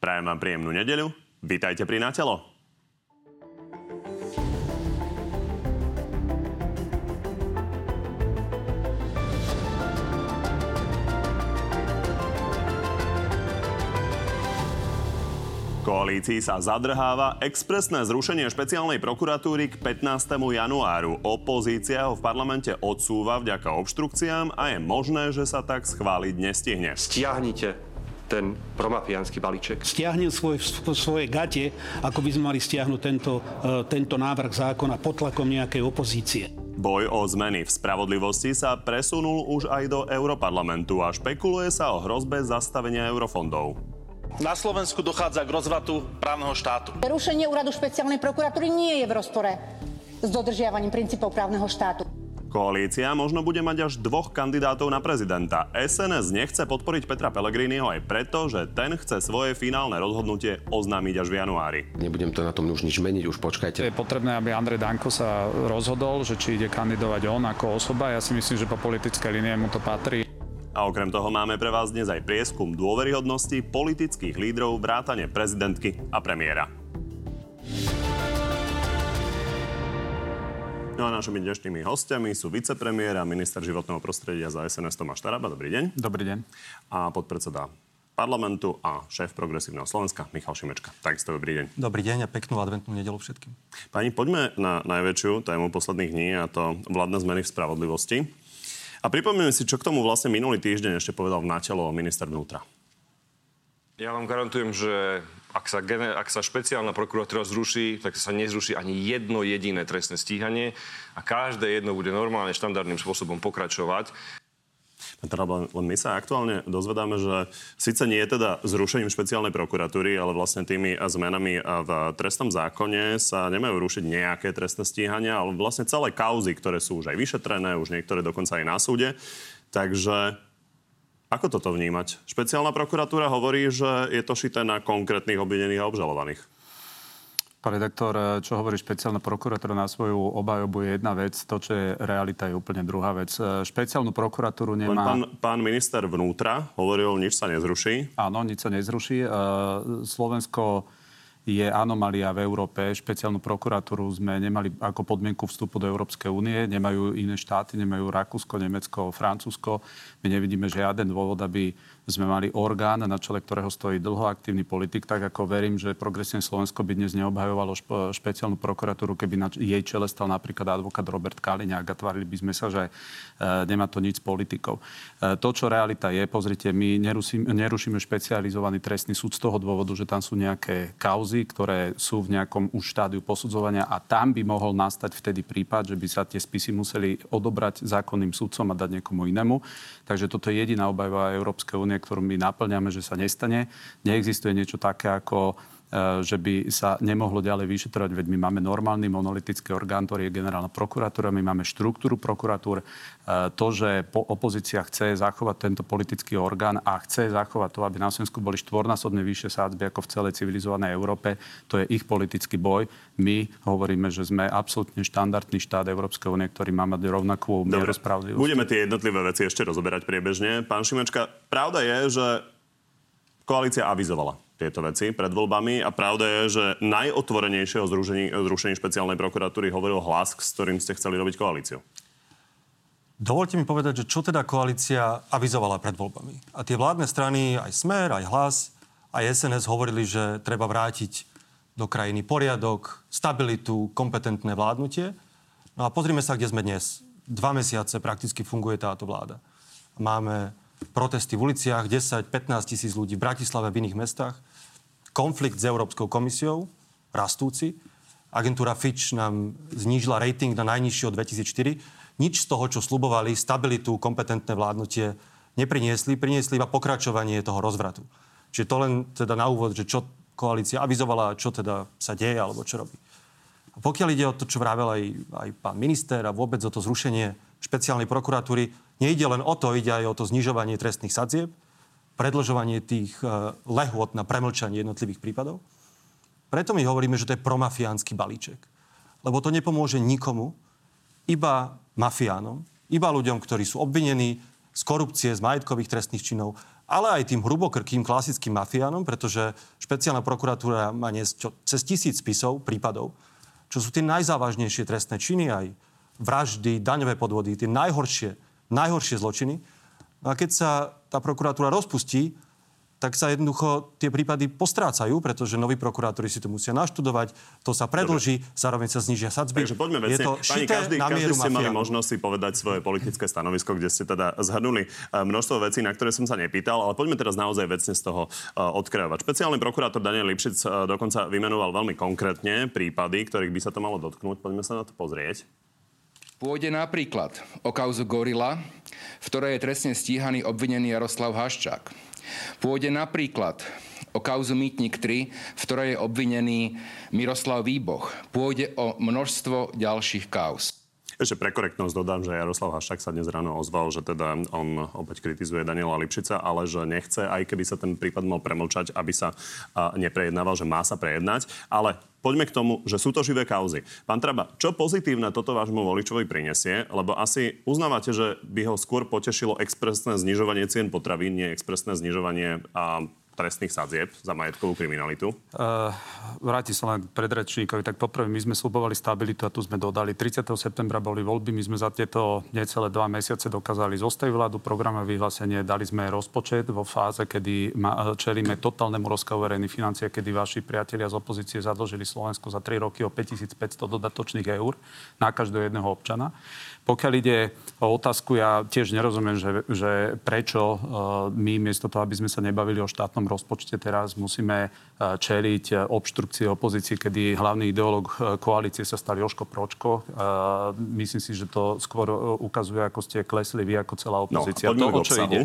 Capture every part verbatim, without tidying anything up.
Prajem vám príjemnú nedeľu. Vitajte pri Na telo. Koalícii sa zadrháva expresné zrušenie špeciálnej prokuratúry k pätnástemu januáru. Opozícia ho v parlamente odsúva vďaka obštrukciám a je možné, že sa tak schváliť nestihne. Stiahnite ten promafiánsky balíček. Stiahnem svoj, svoje gate, ako by sme mali stiahnuť tento, tento návrh zákona pod tlakom nejakej opozície. Boj o zmeny v spravodlivosti sa presunul už aj do Europarlamentu a špekuluje sa o hrozbe zastavenia eurofondov. Na Slovensku dochádza k rozvratu právneho štátu. Rušenie úradu špeciálnej prokuratúry nie je v rozpore s dodržiavaním princípov právneho štátu. Koalícia možno bude mať až dvoch kandidátov na prezidenta. es en es nechce podporiť Petra Pellegriniho aj preto, že ten chce svoje finálne rozhodnutie oznámiť až v januári. Nebudem to na tom už nič meniť, už počkajte. Je potrebné, aby Andrej Danko sa rozhodol, že či ide kandidovať on ako osoba. Ja si myslím, že po politickej línie mu to patrí. A okrem toho máme pre vás dnes aj prieskum dôveryhodnosti politických lídrov vrátane prezidentky a premiéra. No a našimi dnešnými hostiami sú vicepremiér a minister životného prostredia za es en es Tomáš Taraba. Dobrý deň. Dobrý deň. A podpredseda parlamentu a šéf Progresívneho Slovenska Michal Šimečka. Takisto dobrý deň. Dobrý deň a peknú adventnú nedeľu všetkým. Pani, poďme na najväčšiu tému posledných dní, a to vládne zmeny v spravodlivosti. A pripomínam si, čo k tomu vlastne minulý týždeň ešte povedal v Na telo minister vnútra. Ja vám garantujem, že ak sa, ak sa špeciálna prokuratúra zruší, tak sa nezruší ani jedno jediné trestné stíhanie a každé jedno bude normálne, štandardným spôsobom pokračovať. Len my sa aktuálne dozvedáme, že síce nie je teda zrušením špeciálnej prokuratúry, ale vlastne tými zmenami v trestnom zákone sa nemajú rušiť nejaké trestné stíhania, ale vlastne celé kauzy, ktoré sú už aj vyšetrené, už niektoré dokonca aj na súde. Takže ako toto vnímať? Špeciálna prokuratúra hovorí, že je to šité na konkrétnych obvinených a obžalovaných. Pán redaktor, čo hovorí špeciálna prokuratúra na svoju obhajobu je jedna vec, to, čo je realita, je úplne druhá vec. Špeciálnu prokuratúru nemá... Pán, pán minister vnútra hovoril, nič sa nezruší. Áno, nič sa nezruší. Slovensko je anomália v Európe. Špeciálnu prokuratúru sme nemali ako podmienku vstupu do Európskej únie. Nemajú iné štáty, nemajú Rakúsko, Nemecko, Francúzsko. My nevidíme žiaden dôvod, aby sme mali orgán, na čele ktorého stojí dlhoaktívny politik, tak ako verím, že Progresívne Slovensko by dnes neobhajovalo špe- špeciálnu prokuratúru, keby na jej čele stal napríklad advokát Robert Kaliňák a tvárili by sme sa, že e, nemá to nič s politikou. E, to, čo realita je, pozrite, my nerusím, nerušíme špecializovaný trestný súd z toho dôvodu, že tam sú nejaké kauzy, ktoré sú v nejakom už štádiu posudzovania a tam by mohol nastať vtedy prípad, že by sa tie spisy museli odobrať zákonným sudcom a dať niekomu inému. Takže toto je jediná obhajova Európskej únie, ktorú my naplňame, že sa nestane. Neexistuje niečo také, ako že by sa nemohlo ďalej vyšetrovať, veď my máme normálny monolitický orgán, ktorý je generálna prokuratúra, my máme štruktúru prokuratúr. To, že opozícia chce zachovať tento politický orgán a chce zachovať to, aby na Slovensku boli štvornásobne vyššie sádzby ako v celej civilizovanej Európe, to je ich politický boj. My hovoríme, že sme absolútne štandardný štát Európskej únie, ktorý má mať rovnakú mieru spravodlivosti. Budeme tie jednotlivé veci ešte rozoberať priebežne. Pán Šimečka, pravda je, že koalícia avizovala tieto veci pred voľbami a pravda je, že najotvorenejšie o zrušení, zrušení špeciálnej prokuratúry hovoril Hlas, s ktorým ste chceli robiť koalíciu. Dovoľte mi povedať, že čo teda koalícia avizovala pred voľbami. A tie vládne strany, aj Smer, aj Hlas, aj es en es hovorili, že treba vrátiť do krajiny poriadok, stabilitu, kompetentné vládnutie. No a pozrime sa, kde sme dnes. Dva mesiace prakticky funguje táto vláda. Máme protesty v uliciach, desať až pätnásť tisíc ľudí v Bratislave, v iných mestách. Konflikt s Európskou komisiou, rastúci. Agentúra Fitch nám znížila rating na najnižší od dvetisícštyri. Nič z toho, čo slubovali, stabilitu, kompetentné vládnutie, nepriniesli. Priniesli iba pokračovanie toho rozvratu. Čiže to len teda na úvod, že čo koalícia avizovala, čo teda sa deje alebo čo robí. A pokiaľ ide o to, čo vravel aj, aj pán minister a vôbec o to zrušenie špeciálnej prokuratúry, nejde len o to, ide aj o to znižovanie trestných sadzieb, predĺžovanie tých lehôt na premlčanie jednotlivých prípadov. Preto my hovoríme, že to je promafiánsky balíček. Lebo to nepomôže nikomu, iba mafiánom, iba ľuďom, ktorí sú obvinení z korupcie, z majetkových trestných činov ale aj tým hrubokrkým klasickým mafiánom, pretože špeciálna prokuratúra má dnes cez tisíc spisov prípadov, čo sú tie najzávažnejšie trestné činy, aj vraždy, daňové podvody, tie najhoršie, najhoršie zločiny. A keď sa tá prokuratúra rozpustí, tak sa jednoducho tie prípady postrácajú, pretože noví prokurátori si to musia naštudovať, to sa predĺží, zároveň sa znížia sadzby. Takže poďme vecne. Je to Pani, každý, každý ste mali možnosť si povedať svoje politické stanovisko, kde ste teda zhrnuli množstvo vecí, na ktoré som sa nepýtal, ale poďme teraz naozaj vecne z toho odkrajovať. Špeciálny prokurátor Daniel Lipšic dokonca vymenoval veľmi konkrétne prípady, ktorých by sa to malo dotknúť. Poďme sa na to pozrieť. Pôjde napríklad o kauzu Gorila, v ktorej je trestne stíhaný obvinený Jaroslav Haščák. Pôjde napríklad o kauzu Mýtnik tri, v ktorej je obvinený Miroslav Výboch. Pôjde o množstvo ďalších kauz. Ešte pre korektnosť dodám, že Jaroslav Haščák sa dnes ráno ozval, že teda on opäť kritizuje Daniela Lipšica, ale že nechce, aj keby sa ten prípad mal premlčať, aby sa neprejednával, že má sa prejednať. Ale poďme k tomu, že sú to živé kauzy. Pán Taraba, čo pozitívne toto vášmu voličovi prinesie? Lebo asi uznávate, že by ho skôr potešilo expresné znižovanie cien potravín, nie expresné znižovanie a, trestných sadzieb za majetkovú kriminalitu? Uh, vráti sa len predrečníkovi. Tak poprvé, my sme slubovali stabilitu a tu sme dodali. tridsiateho septembra boli voľby, my sme za tieto necelé dva mesiace dokázali zostaviť vládu, programové vyhlásenie, dali sme rozpočet vo fáze, kedy ma, čelíme totálnemu rozkazu verejných financií, kedy vaši priatelia z opozície zadlžili Slovensko za tri roky o päťtisícpäťsto dodatočných eur na každého jedného občana. Pokiaľ ide o otázku, ja tiež nerozumiem, že, že prečo uh, my miesto toho, aby sme sa nebavili o štátnom rozpočte, teraz musíme čeliť obštrukcie opozície, kedy hlavný ideológ koalície sa stal Jožko Pročko. Myslím si, že to skôr ukazuje, ako ste klesli vy ako celá opozícia. No, to, čo ide,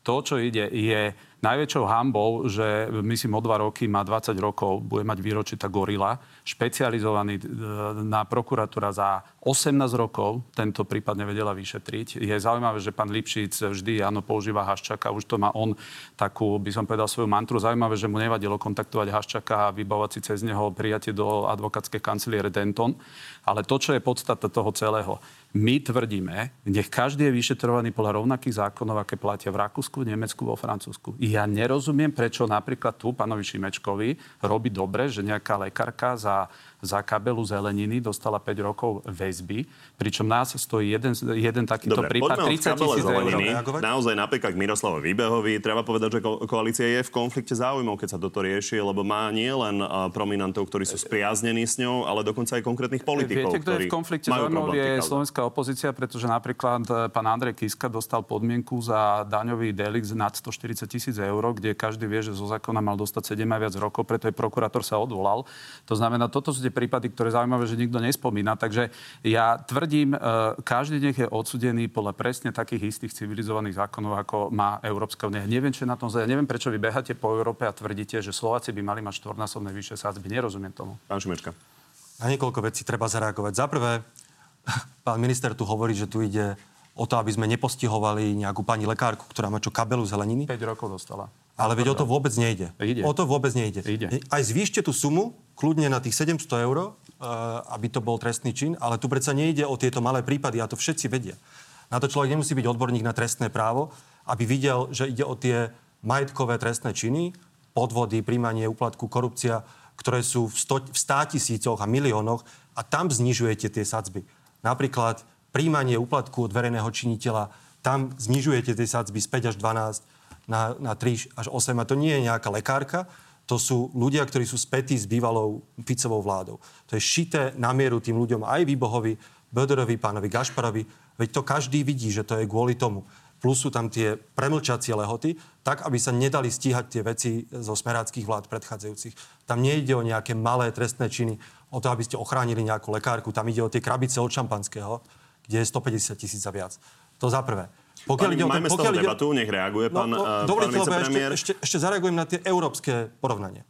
to, čo ide, je najväčšou hanbou, že myslím o dva roky má dvadsať rokov, bude mať výročie tá Gorila, špecializovaný na prokuratúra za osemnásť rokov, tento prípad nevedela vyšetriť. Je zaujímavé, že pán Lipšic vždy áno, používa Haščáka, už to má on takú, by som povedal, svoju mantru. Zaujímavé, že mu nevadilo kontaktovať Haščáka a vybavovať si cez neho prijatie do advokátskej kancelárie Denton. Ale to, čo je podstata toho celého, my tvrdíme, nech každý je vyšetrovaný podľa rovnakých zákonov, aké platia v Rakúsku, Nemecku, vo Francúzsku. Ja nerozumiem, prečo napríklad tu pánovi Šimečkovi robí dobre, že nejaká lekárka za, za kabelu zeleniny dostala päť rokov väzby, pričom nás stojí jeden, jeden takýto dobre, prípad tridsať tisíc eur. Naozaj napríklad k Miroslavovi Výbehovi treba povedať, že ko- koalícia je v konflikte záujmov, keď sa toto rieši, lebo má nielen prominentov, ktorí sú spriaznení s ňou, ale dokonca aj konkrétnych politikov. Viete, kto je v konflikte záujmov, je slovenská opozícia, pretože napríklad pán Andrej Kiska dostal podmienku za daňový delikt nad stoštyridsať tisíc eur, kde každý vie, že zo zákona mal dostať sedem a viac rokov, preto aj prokurátor sa odvolal. To znamená, toto sú tie prípady, ktoré zaujímavé, že nikto nespomína. Takže ja tvrdím, každý nech je odsudený podľa presne takých istých civilizovaných zákonov, ako má Európska únia. Neviem, čo je na tom zle. Neviem, prečo vy beháte po Európe a tvrdíte, že Slováci by mali mať štvornásobné vyššie sadzby. Nerozumiem tomu. Pán Šimečka. Na niekoľko vecí treba zareagovať. Za prvé, pán minister tu hovorí, že tu ide o to, aby sme nepostihovali nejakú pani lekárku, ktorá má čo kabelu zeleniny. päť rokov dostala. Ale veď o to vôbec nejde. Ide. O to vôbec nejde. Ide. Aj zvýšte tú sumu, kľudne na tých sedemsto eur, aby to bol trestný čin, ale tu predsa nejde o tieto malé prípady a to všetci vedia. Na to človek nemusí byť odborník na trestné právo, aby videl, že ide o tie majetkové trestné činy, podvody, príjmanie úplatku, korupcia, ktoré sú v, sto, v státisícoch a miliónoch a tam znižujete tie sadzby. Napríklad príjmanie úplatku od verejného činiteľa, tam znižujete tie sadzby z päť až dvanásť na, na tri až osem. A to nie je nejaká lekárka, to sú ľudia, ktorí sú spätí s bývalou Ficovou vládou. To je šité na mieru tým ľuďom aj Výbohovi, Böderovi, pánovi Gašparovi. Veď to každý vidí, že to je kvôli tomu. Plus sú tam tie premlčacie lehoty, tak, aby sa nedali stíhať tie veci zo smeráckých vlád predchádzajúcich. Tam nejde o nejaké malé trestné činy, o to, aby ste ochránili nejakú lekárku. Tam ide o tie krabice od šampanského, kde je stopäťdesiat tisíc a viac. To za prvé. Pokiaľ ide o ten, pokiaľ ide debatu, nech reaguje pán, no, no, uh, dovolite, pán vicepremiér. Ešte, ešte, ešte zareagujem na tie európske porovnanie.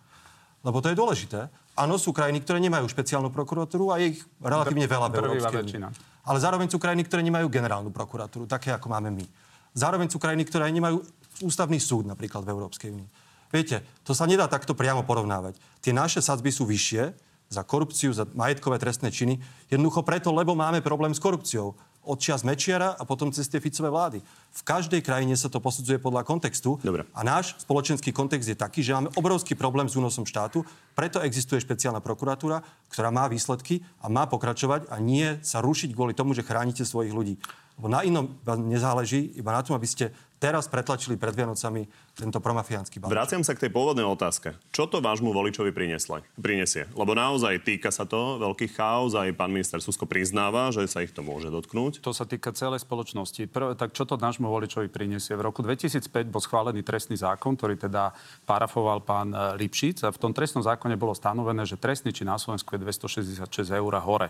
Lebo to je dôležité. Áno, sú krajiny, ktoré nemajú špeciálnu prokuratúru a je ich relatívne veľa v Európskej únii. Ale zároveň sú krajiny, ktoré nemajú generálnu prokuratúru, také ako máme my. Zároveň sú krajiny, ktoré nemajú ústavný súd napríklad v Európskej únii. Viete, to sa nedá takto priamo porovnávať. Tie naše sadzby sú vyššie za korupciu, za majetkové trestné činy. Jednoducho preto, lebo máme problém s korupciou. od čias Mečiara a potom cez tie Ficové vlády. V každej krajine sa to posudzuje podľa kontextu. Dobre. A náš spoločenský kontext je taký, že máme obrovský problém s únosom štátu, preto existuje špeciálna prokuratúra, ktorá má výsledky a má pokračovať a nie sa rušiť kvôli tomu, že chránite svojich ľudí. Lebo na inom nezáleží, iba na tom, aby ste teraz pretlačili pred Vianocami tento promafiánsky balík. Vraciam sa k tej pôvodnej otázke. Čo to vášmu voličovi prinesle, prinesie? Lebo naozaj týka sa to veľký chaos, aj pán minister Susko priznáva, že sa ich to môže dotknúť. To sa týka celej spoločnosti. Prv, tak čo to nášmu voličovi prinesie? V roku dvetisícpäť bol schválený trestný zákon, ktorý teda parafoval pán Lipšic, a v tom trestnom zákone bolo stanovené, že trestný čin na Slovensku je dvestošesťdesiatšesť eur a hore.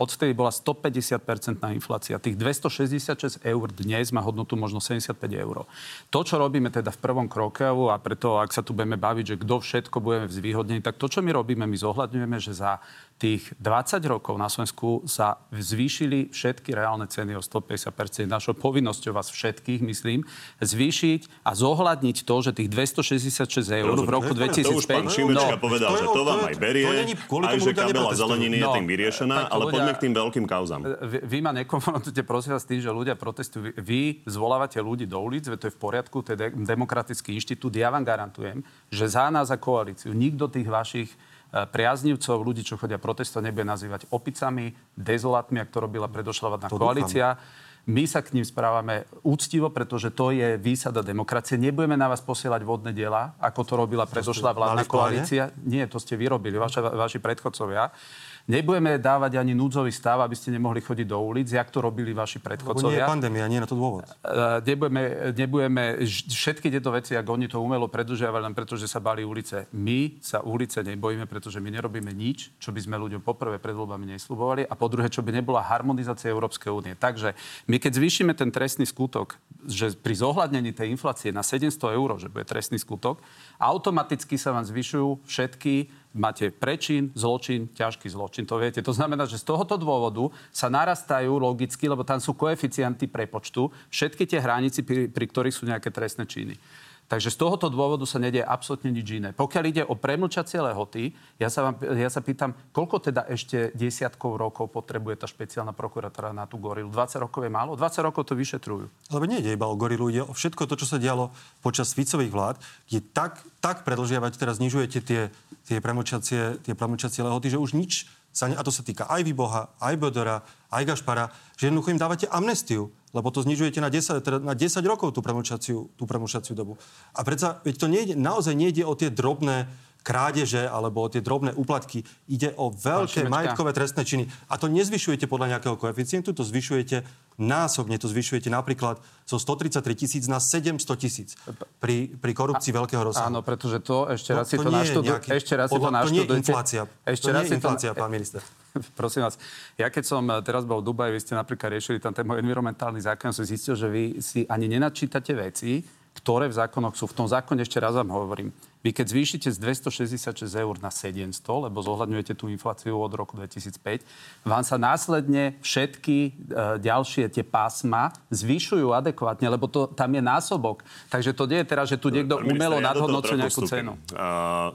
Odvtedy bola stopäťdesiat percent inflácia. Tých dvestošesťdesiatšesť eur dnes má hodnotu možno sedemdesiatpäť eur. To, čo robíme teda v prvom kroku, a preto, ak sa tu budeme baviť, že kto všetko budeme zvýhodnení, tak to, čo my robíme, my zohľadňujeme, že za tých dvadsať rokov na Slovensku sa zvýšili všetky reálne ceny o stopäťdesiat percent. Našou povinnosťou vás všetkých, myslím, zvýšiť a zohľadniť to, že tých dvestošesťdesiatšesť eur v roku dvetisícpäť... To už pán Šimečka no, povedal, že to vám aj berie, aj že kabela zeleniny je tým vyriešená, ale poďme k tým veľkým kauzám. Vy, vy ma nekonfrontujte, prosím vás, tým, že ľudia protestujú. Vy zvolávate ľudí do ulic, to je v poriadku, to je demokratický inštitút. Ja vám garantujem, že za nás a koalíciu nikto tých vašich priaznivcov, ľudí, čo chodia protestovať, nebude nazývať opicami, dezolátmi, ak to robila predošla vládna koalícia. Dúfam. My sa k ním správame úctivo, pretože to je výsada demokracie. Nebudeme na vás posielať vodné diela, ako to robila predošla vládna koalícia. Nie, to ste vyrobili, vaša, vaši predchodcovia. Nebudeme dávať ani núdzový stav, aby ste nemohli chodiť do ulic, jak to robili vaši predchodcovia. Nie je pandémia, nie je na to dôvod. Nebudeme, nebudeme všetky tieto veci, ak oni to umelo predlžiavali, len pretože sa bali ulice. My sa ulice nebojíme, pretože my nerobíme nič, čo by sme ľuďom poprvé pred voľbami nesľubovali a po druhé, čo by nebola harmonizácia Európskej únie. Takže my keď zvýšime ten trestný skutok, že pri zohľadnení tej inflácie na sedemsto eur, že bude trestný skutok, automaticky sa vám zvyšujú všetky. Máte prečin, zločin, ťažký zločin. To viete. To znamená, že z tohoto dôvodu sa narastajú logicky, lebo tam sú koeficienty prepočtu, všetky tie hranice, pri, pri ktorých sú nejaké trestné činy. Takže z tohoto dôvodu sa nedie absolútne nič iné. Pokiaľ ide o premlčacie lehoty, ja sa, vám, ja sa pýtam, koľko teda ešte desiatkov rokov potrebuje tá špeciálna prokuratúra na tú gorilu? dvadsať rokov je málo? dvadsať rokov to vyšetrujú. Lebo nie ide iba o gorilu, ide o všetko to, čo sa dialo počas Ficových vlád, kde tak, tak predlžiavate, teraz znižujete tie, tie, premlčacie, tie premlčacie lehoty, že už nič sa ne... A to sa týka aj Výboha, aj Bodora, aj Gašpara, že jednoducho im dávate amnestiu. Lebo to znižujete na desať, teda na desať rokov tú premlčaciu, tú premlčaciu dobu. A predsa, veď to nejde, naozaj nejde o tie drobné krádeže alebo o tie drobné úplatky. Ide o veľké majetkové trestné činy. A to nezvyšujete podľa nejakého koeficientu, to zvyšujete násobne. To zvyšujete napríklad zo stotridsaťtri tisíc na sedemsto tisíc pri, pri korupcii a, veľkého rozsahu. Áno, pretože to ešte raz si to naštudujete. Ešte raz si to naštudujete. To nie je inflácia, pán minister. Prosím vás, ja keď som teraz bol v Dubaji, vy ste napríklad riešili tam tému environmentálny zákon, som zistil, že vy si ani nenačítate veci, ktoré v zákonoch sú. V tom zákone ešte raz vám hovorím. Vy keď zvýšite z dvestošesťdesiatšesť eur na sedemsto, lebo zohľadňujete tú infláciu od roku dvetisícpäť, vám sa následne všetky e, ďalšie tie pásma zvyšujú adekvátne, lebo to, tam je násobok. Takže to nie je teraz, že tu niekto umelo nadhodnocuje nejakú cenu. Uh...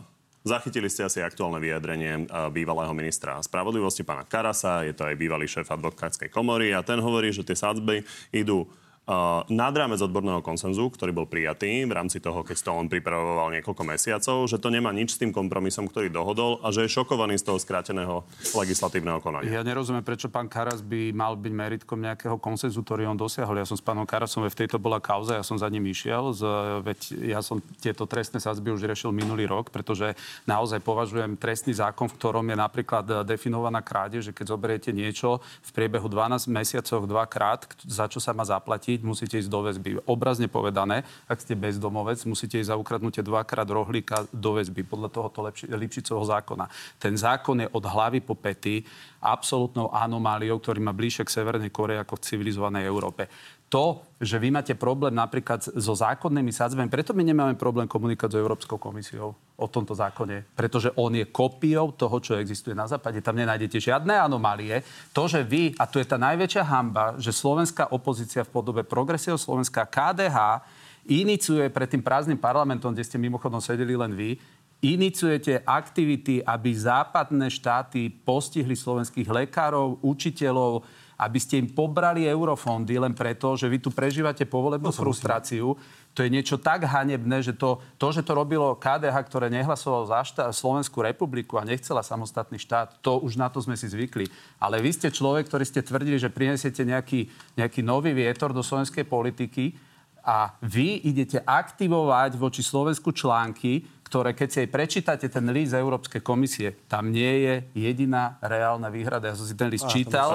Zachytili ste asi aktuálne vyjadrenie bývalého ministra spravodlivosti, pána Karasa, je to aj bývalý šéf advokátskej komory a ten hovorí, že tie sadzby idú uh, nad rámec odborného konsenzu, ktorý bol prijatý v rámci toho, keď to on pripravoval niekoľko mesiacov, že to nemá nič s tým kompromisom, ktorý dohodol a že je šokovaný z toho skráteného legislatívneho konania. Ja nerozumiem, prečo pán Karas by mal byť meritkom nejakého konsenzu, ktorý on dosiahol. Ja som s pánom Karasom, v tejto bola kauza, ja som za ním išiel, z, veď ja som tieto trestné sadzby už riešil minulý rok, pretože naozaj považujem trestný zákon, v ktorom je napríklad definovaná krádež, že keď zoberiete niečo v priebehu dvanásť mesiacov dvakrát, za čo sa má zaplatiť, musíte ísť do väzby. Obrazne povedané, ak ste bezdomovec, musíte ísť za ukradnutie dvakrát rohlíka do väzby podľa tohoto lepši, Lipšicovho zákona. Ten zákon je od hlavy po päty absolútnou anomáliou, ktorý má bližšie k Severnej Korei ako v civilizovanej Európe. To, že vy máte problém napríklad so zákonnými sadzbami, preto my nemáme problém komunikovať s Európskou komisiou o tomto zákone, pretože on je kópiou toho, čo existuje na západe. Tam nenájdete žiadne anomálie. To, že vy, a tu je tá najväčšia hanba, že slovenská opozícia v podobe Progresívneho Slovenska K D H iniciuje pred tým prázdnym parlamentom, kde ste mimochodom sedeli len vy, iniciujete aktivity, aby západné štáty postihli slovenských lekárov, učiteľov, aby ste im pobrali eurofondy len preto, že vy tu prežívate povolebnú frustráciu. To je niečo tak hanebné, že to, to, že to robilo ká dé há, ktoré nehlasovalo za štát, Slovenskú republiku a nechcela samostatný štát, to už na to sme si zvykli. Ale vy ste človek, ktorý ste tvrdili, že prinesiete nejaký, nejaký nový vietor do slovenskej politiky a vy idete aktivovať voči Slovensku články, ktoré, keď si aj prečítate ten list z Európskej komisie, tam nie je jediná reálna výhrada. Ja som si ten list čítal.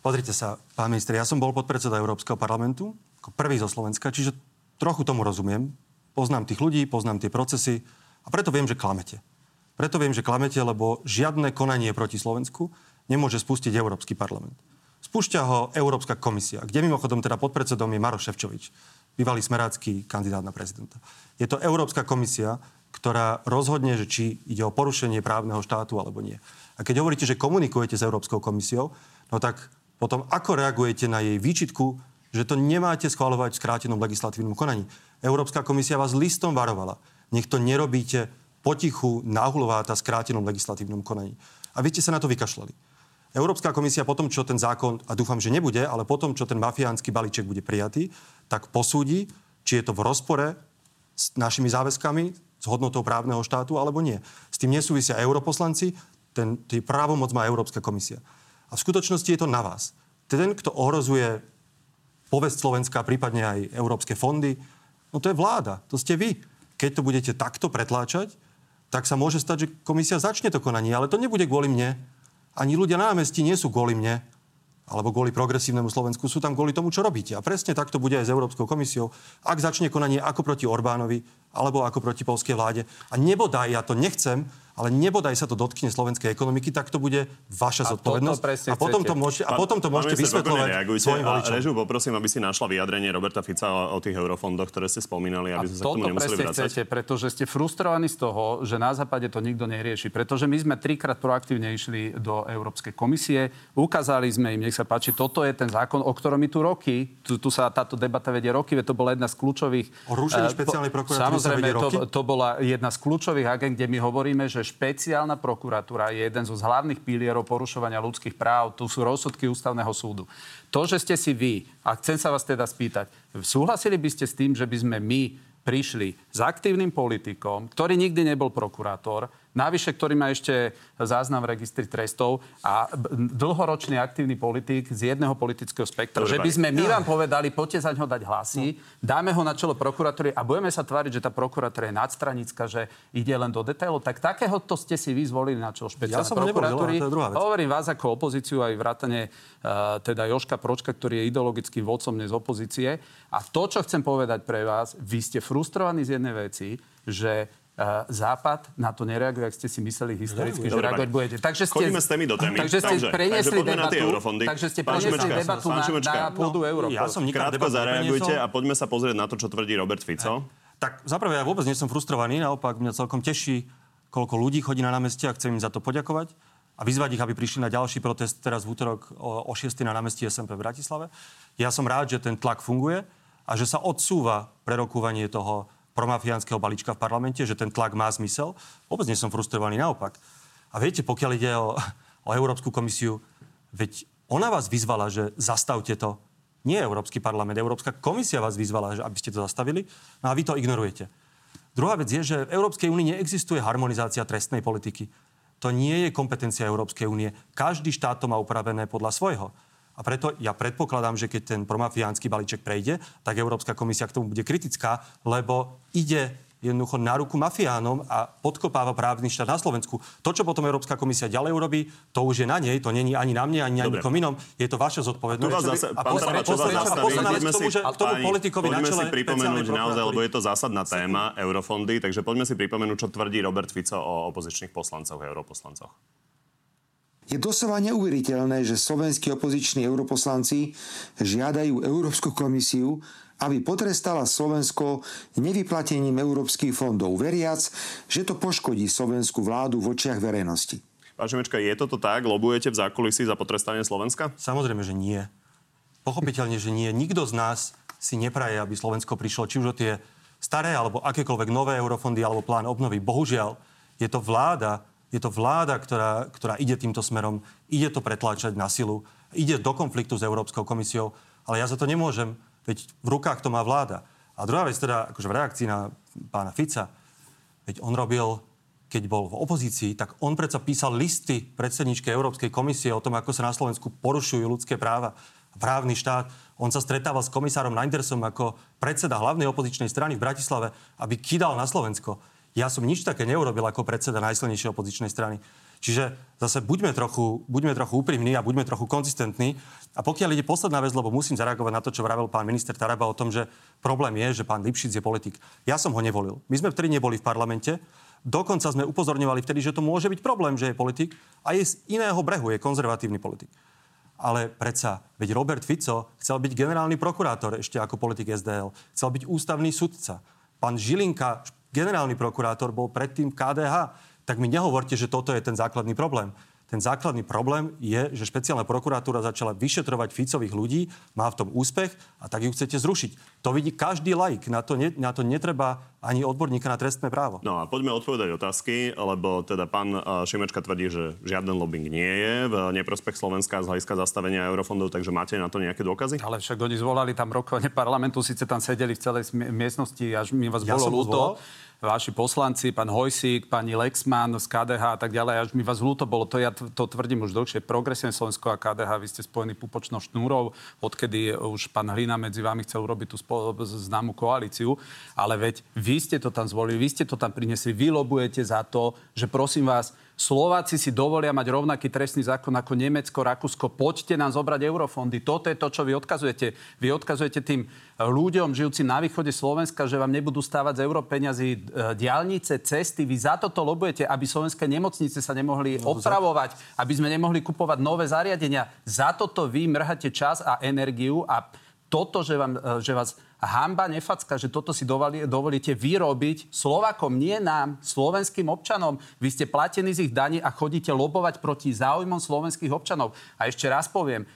Pozrite sa, pán minister, ja som bol podpredseda Európskeho parlamentu, prvý zo Slovenska, čiže trochu tomu rozumiem. Poznám tých ľudí, poznám tie procesy a preto viem, že klamete. Preto viem, že klamete, lebo žiadne konanie proti Slovensku nemôže spustiť Európsky parlament. Spúšťa ho Európska komisia, kde mimochodom teda podpredsedom je Maroš Šefčovič, bývalý smerácky kandidát na prezidenta. Je to Európska komisia, ktorá rozhodne, že či ide o porušenie právneho štátu alebo nie. A keď hovoríte, že komunikujete s Európskou komisiou, no tak potom ako reagujete na jej výčitku, že to nemáte schvaľovať v skrátenom legislatívnom konaní. Európska komisia vás listom varovala. Nech to nerobíte potichu, náhulováta v skrátenom legislatívnom konaní. A vy ste sa na to vykašľali. Európska komisia potom, čo ten zákon, a dúfam, že nebude, ale potom, čo ten mafiánsky balíček bude prijatý, tak posúdi, či je to v rozpore s našimi záväzkami, s hodnotou právneho štátu, alebo nie. S tým nesúvisia europoslanci, ten, tý právomoc má Európska komisia. A v skutočnosti je to na vás. Ten, kto ohrozuje povesť Slovenska, prípadne aj európske fondy, no to je vláda, to ste vy. Keď to budete takto pretláčať, tak sa môže stať, že komisia začne to konanie, ale to nebude kvôli mne. Ani ľudia na námestí nie sú kvôli mne, alebo kvôli Progresívnemu Slovensku, sú tam kvôli tomu, čo robíte. A presne takto bude aj s Európskou komisiou, ak začne konanie ako proti Orbánovi, alebo ako proti poľskej vláde. A nebodaj, ja to nechcem, ale nebodaj sa to dotkne slovenskej ekonomiky, tak to bude vaša zodpovednosť. A potom to môžete, a potom to môžete vysvetľovať svojim voličom. Režu, poprosím, aby si našla vyjadrenie Roberta Fica o, o tých eurofondoch, ktoré ste spomínali, aby sme sa k tomu nemuseli vrácať. A toto presne chcete, pretože ste frustrovaní z toho, že na západe to nikto nerieši. Pretože my sme trikrát proaktívne išli do Európskej komisie, ukázali sme im, nech sa páči, toto je ten zákon, o ktorom my tu roky, tu, tu sa táto debata vedie roky, to bola jedna z kľúčových. O rušení uh, špeciálnej prokuratúry sa vedie roky. Samozrejme, to bola jedna z kľúčových agend, kde my hovoríme, že Špeciálna prokuratúra je jeden zo z hlavných pilierov porušovania ľudských práv. Tu sú rozsudky ústavného súdu. To, že ste si vy, a chcem sa vás teda spýtať, súhlasili by ste s tým, že by sme my prišli s aktívnym politikom, ktorý nikdy nebol prokurátor, navyše, ktorý má ešte záznam v registri trestov a dlhoročný aktívny politik z jedného politického spektra. Dobre, že by sme my vám povedali, poďte zaň ho dať hlasy, dáme ho na čelo prokuratúry a budeme sa tváriť, že tá prokuratúra je nadstranická, že ide len do detailov. Tak takéhoto ste si vy zvolili na čelo špeciálnej prokuratúry. Hovorím vás ako opozíciu aj vrátane uh, teda Jožka Pročka, ktorý je ideologickým vodcom dnes opozície. A to, čo chcem povedať pre vás, vy ste frustrovaní z jednej veci, že Západ na to nereaguje, ak ste si mysleli historicky, že reagovať budete. Takže ste, Chodíme s témy do témy. Takže ste takže, preniesli takže debatu na, takže ste preniesli debatu na, na pôdu Európy. Ja som nikdy debatu zareagujte a poďme sa pozrieť na to, čo tvrdí Robert Fico. Tak, tak zaprvé, ja vôbec nie som frustrovaný, naopak mňa celkom teší, koľko ľudí chodí na námestie a chcem im za to poďakovať a vyzvať ich, aby prišli na ďalší protest teraz v útorok o, o šiestej na námestí es en pé v Bratislave. Ja som rád, že ten tlak funguje a že sa odsúva prerokúvanie toho promafiánskeho balíčka v parlamente, že ten tlak má zmysel. Vôbec nie som frustrovaný, naopak. A viete, pokiaľ ide o, o Európsku komisiu, veď ona vás vyzvala, že zastavte to. Nie Európsky parlament, Európska komisia vás vyzvala, že aby ste to zastavili. No a vy to ignorujete. Druhá vec je, že v Európskej únii neexistuje harmonizácia trestnej politiky. To nie je kompetencia Európskej únie. Každý štát to má upravené podľa svojho. A preto ja predpokladám, že keď ten promafiánsky balíček prejde, tak Európska komisia k tomu bude kritická, lebo ide jednoducho na ruku mafiánom a podkopáva právny štát na Slovensku. To, čo potom Európska komisia ďalej urobí, to už je na nej, to není ani na mne, ani na nikom inom. Je to vaša zodpovednosť. A posledná vec k tomu, že k tomu politikovi na čele... Poďme si pripomenúť naozaj, lebo je to zásadná téma, eurofondy, takže poďme si pripomenúť, čo tvrdí Robert Fico o opozičných poslancoch a europoslancoch. Je doslova neuveriteľné, že slovenskí opoziční europoslanci žiadajú Európsku komisiu, aby potrestala Slovensko nevyplatením európskych fondov, veriac, že to poškodí slovenskú vládu v očiach verejnosti. Pán Šimečka, je toto tak? Lobujete v zákulisí za potrestanie Slovenska? Samozrejme, že nie. Pochopiteľne, že nie. Nikto z nás si nepraje, aby Slovensko prišlo či už o tie staré alebo akékoľvek nové eurofondy alebo plán obnovy. Bohužiaľ, je to vláda, Je to vláda, ktorá, ktorá ide týmto smerom, ide to pretláčať na silu ide do konfliktu s Európskou komisiou, ale ja za to nemôžem, veď v rukách to má vláda. A druhá vec teda, akože v reakcii na pána Fica, veď on robil, keď bol v opozícii, tak on predsa písal listy predsedničke Európskej komisie o tom, ako sa na Slovensku porušujú ľudské práva a právny štát. On sa stretával s komisárom Reindersom ako predseda hlavnej opozičnej strany v Bratislave, aby kýdal na Slovensko. Ja som nič také neurobil ako predseda najsilnejšej opozičnej strany. Čiže zase buďme trochu, buďme trochu úprimní a buďme trochu konzistentní. A pokiaľ ide posledná vec, lebo musím zareagovať na to, čo vravel pán minister Taraba o tom, že problém je, že pán Lipšic je politik. Ja som ho nevolil. My sme vtedy neboli v parlamente. Dokonca sme upozorňovali vtedy, že to môže byť problém, že je politik a je z iného brehu, je konzervatívny politik. Ale predsa, veď Robert Fico chcel byť generálny prokurátor ešte ako politik es dé el. Chcel byť ústavný sudca. Pán Žilinka, generálny prokurátor, bol predtým v ká dé há. Tak mi nehovorte, že toto je ten základný problém. Ten základný problém je, že špeciálna prokuratúra začala vyšetrovať Ficových ľudí, má v tom úspech a tak ju chcete zrušiť. To vidí každý laik, na to, ne, na to netreba ani odborníka na trestné právo. No a poďme odpovedať otázky, lebo teda pán Šimečka tvrdí, že žiaden lobbying nie je v neprospech Slovenska z hľadiska zastavenia eurofondov, takže máte na to nejaké dôkazy? Ale však oni zvolali tam rokovanie parlamentu, síce tam sedeli v celej miestnosti, až mi vás ja bolo ľúto. Vaši poslanci, pán Hojsík, pani Lexmann z ká dé há a tak ďalej, až mi vás ľúto bolo. To ja to tvrdím už dlhšie. Progresívne Slovensko a ká dé há, vy ste spojení pupočnou šnúrou, odkedy už pán Hlina medzi vami chcel urobiť tú spol- známu koalíciu. Ale veď vy ste to tam zvolili, vy ste to tam priniesli, vy lobujete za to, že prosím vás, Slováci si dovolia mať rovnaký trestný zákon ako Nemecko, Rakúsko. Poďte nám zobrať eurofondy. Toto je to, čo vy odkazujete. Vy odkazujete tým ľuďom žijúcim na východe Slovenska, že vám nebudú stávať z europeňazí diaľnice, cesty. Vy za toto lobujete, aby slovenské nemocnice sa nemohli opravovať, aby sme nemohli kupovať nové zariadenia. Za toto vy mrháte čas a energiu a toto, že, vám, že vás hanba nefacka, že toto si dovali, dovolíte vyrobiť Slovákom, nie nám, slovenským občanom. Vy ste platení z ich daní a chodíte lobovať proti záujmom slovenských občanov. A ešte raz poviem,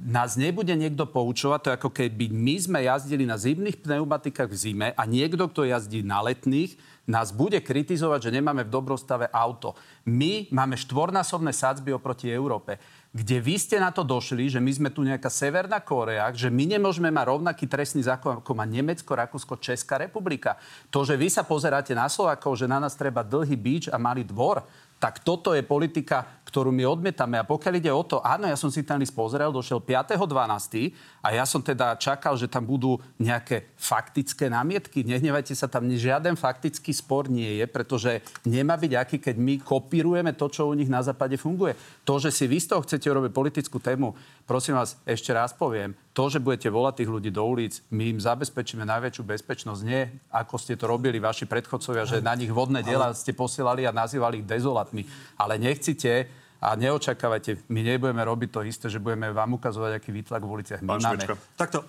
nás nebude niekto poučovať, to ako keby my sme jazdili na zimných pneumatikách v zime a niekto, kto jazdí na letných, nás bude kritizovať, že nemáme v dobrom stave auto. My máme štvornásobné sadzby oproti Európe, kde vy ste na to došli, že my sme tu nejaká Severná Kórea, že my nemôžeme mať rovnaký trestný zákon, ako má Nemecko, Rakúsko, Česká republika. To, že vy sa pozeráte na Slovákov, že na nás treba dlhý bič a malý dvor, tak toto je politika, ktorú my odmietame. A pokiaľ ide o to, áno, ja som si ten list pozrel, došiel piateho dvanásteho a ja som teda čakal, že tam budú nejaké faktické námietky. Nehnevajte sa, tam žiaden faktický spor nie je, pretože nemá byť aký, keď my kopírujeme to, čo u nich na západe funguje. To, že si vy z toho chcete robiť politickú tému, prosím vás, ešte raz poviem, to, že budete volať tých ľudí do ulic, my im zabezpečíme najväčšiu bezpečnosť, nie ako ste to robili vaši predchodcovia, že na nich vodné diela ste posielali a nazývali ich dezolátmi. Ale nechcite a neočakávajte, my nebudeme robiť to isté, že budeme vám ukazovať, aký výtlak v uliciach my máme. Takto,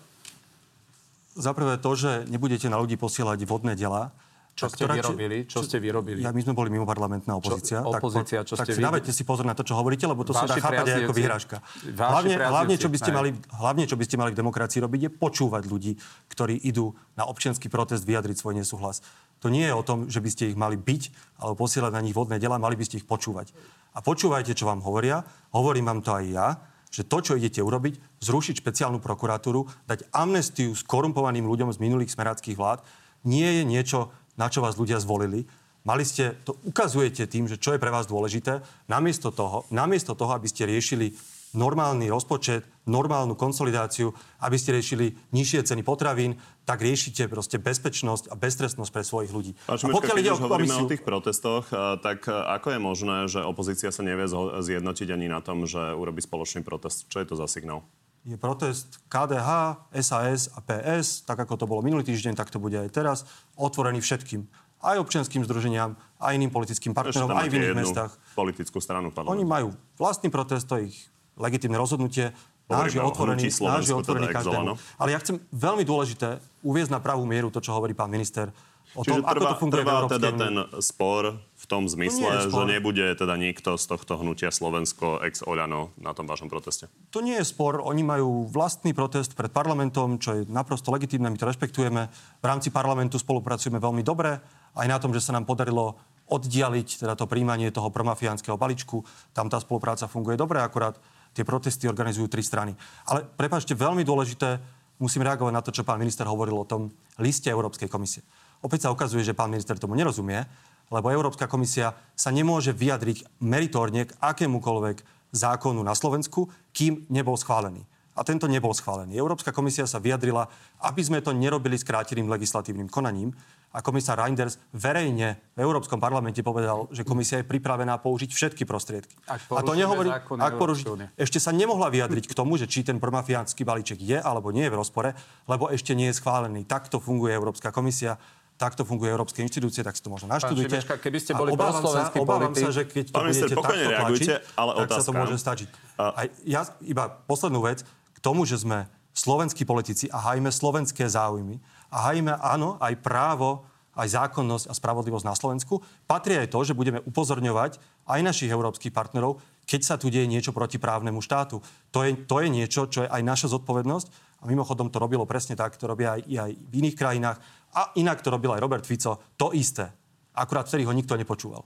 zaprvé to, že nebudete na ľudí posielať vodné diela. Čo ste vyrobili? Čo, čo ste vyrobili? Ja, my sme boli mimoparlamentná opozícia. Čo, opozícia, tak, čo ste tak si vy... dávajte si pozor na to, čo hovoríte, lebo to váši sa dá chápať aj ako vyhrážka. Hlavne, hlavne, čo by ste mali, hlavne, čo by ste mali k demokracii robiť, je počúvať ľudí, ktorí idú na občiansky protest vyjadriť svoj nesúhlas. To nie je o tom, že by ste ich mali biť alebo posielať na nich vodné delá, mali by ste ich počúvať. A počúvajte, čo vám hovoria. Hovorím vám to aj ja, že to, čo idete urobiť, zrušiť špeciálnu prokuratúru, dať amnestiu skorumpovaným ľuďom z minulých smeráckých vlád, nie je niečo, na čo vás ľudia zvolili. Mali ste, to ukazujete tým, že čo je pre vás dôležité, namiesto toho, namiesto toho, aby ste riešili normálny rozpočet, normálnu konsolidáciu, aby ste riešili nižšie ceny potravín, tak riešite proste bezpečnosť a beztrestnosť pre svojich ľudí. Pán Šimečka, a pokiaľ ide o komisiu... o tých protestoch, tak ako je možné, že opozícia sa nevie zjednotiť ani na tom, že urobí spoločný protest? Čo je to za signál? Je protest ká dé há, es a es a pé es, tak ako to bolo minulý týždeň, tak to bude aj teraz, otvorený všetkým. Aj občianskym združeniam, aj iným politickým partnerom, aj v iných mestách. Politickú stranu parlamentu. Oni majú vlastný protest, to je ich legitímne rozhodnutie. Náš je otvorený, náš je otvorený teda každému. Ale ja chcem veľmi dôležité uviesť na pravú mieru to, čo hovorí pán minister. O tom, čiže trvá, ako to funguje trvá teda ten spor v tom zmysle, to že nebude teda nikto z tohto hnutia Slovensko ex Oľano na tom vašom proteste? To nie je spor. Oni majú vlastný protest pred parlamentom, čo je naprosto legitímne. My to rešpektujeme. V rámci parlamentu spolupracujeme veľmi dobre. Aj na tom, že sa nám podarilo oddialiť teda to príjmanie toho promafiánskeho balíčku. Tam tá spolupráca funguje dobre. Akurát tie protesty organizujú tri strany. Ale prepáčte, veľmi dôležité, musím reagovať na to, čo pán minister hovoril o tom liste Európskej komisie. Opäť sa ukazuje, že pán minister tomu nerozumie, lebo Európska komisia sa nemôže vyjadriť meritorne k akémukoľvek zákonu na Slovensku, kým nebol schválený. A tento nebol schválený. Európska komisia sa vyjadrila, aby sme to nerobili skráteným legislatívnym konaním. A komisár Reinders verejne v Európskom parlamente povedal, že komisia je pripravená použiť všetky prostriedky. Ak a to nehovorí, ak porušiť, ešte sa nemohla vyjadriť k tomu, že či ten promafiánsky balíček je alebo nie je v rozpore, lebo ešte nie je schválený. Takto funguje Európska komisia. Takto funguje európske inštitúcie, tak si to možno naštudujte. Pán Šimečka, keby ste boli proslovenský politik... Obávam sa, že keď to budete takto tlačiť, ale tak otázka. Sa to môže stačiť. A ja iba poslednú vec, k tomu, že sme slovenskí politici a hajíme slovenské záujmy a hajíme, áno, aj právo, aj zákonnosť a spravodlivosť na Slovensku, patrí aj to, že budeme upozorňovať aj našich európskych partnerov, keď sa tu deje niečo proti právnemu štátu. To je, to je niečo, čo je aj naša zodpovednosť. A mimochodom to robilo presne tak, to robia aj, aj v iných krajinách. A inak to robil aj Robert Fico. To isté. Akurát vtedy ho nikto nepočúval.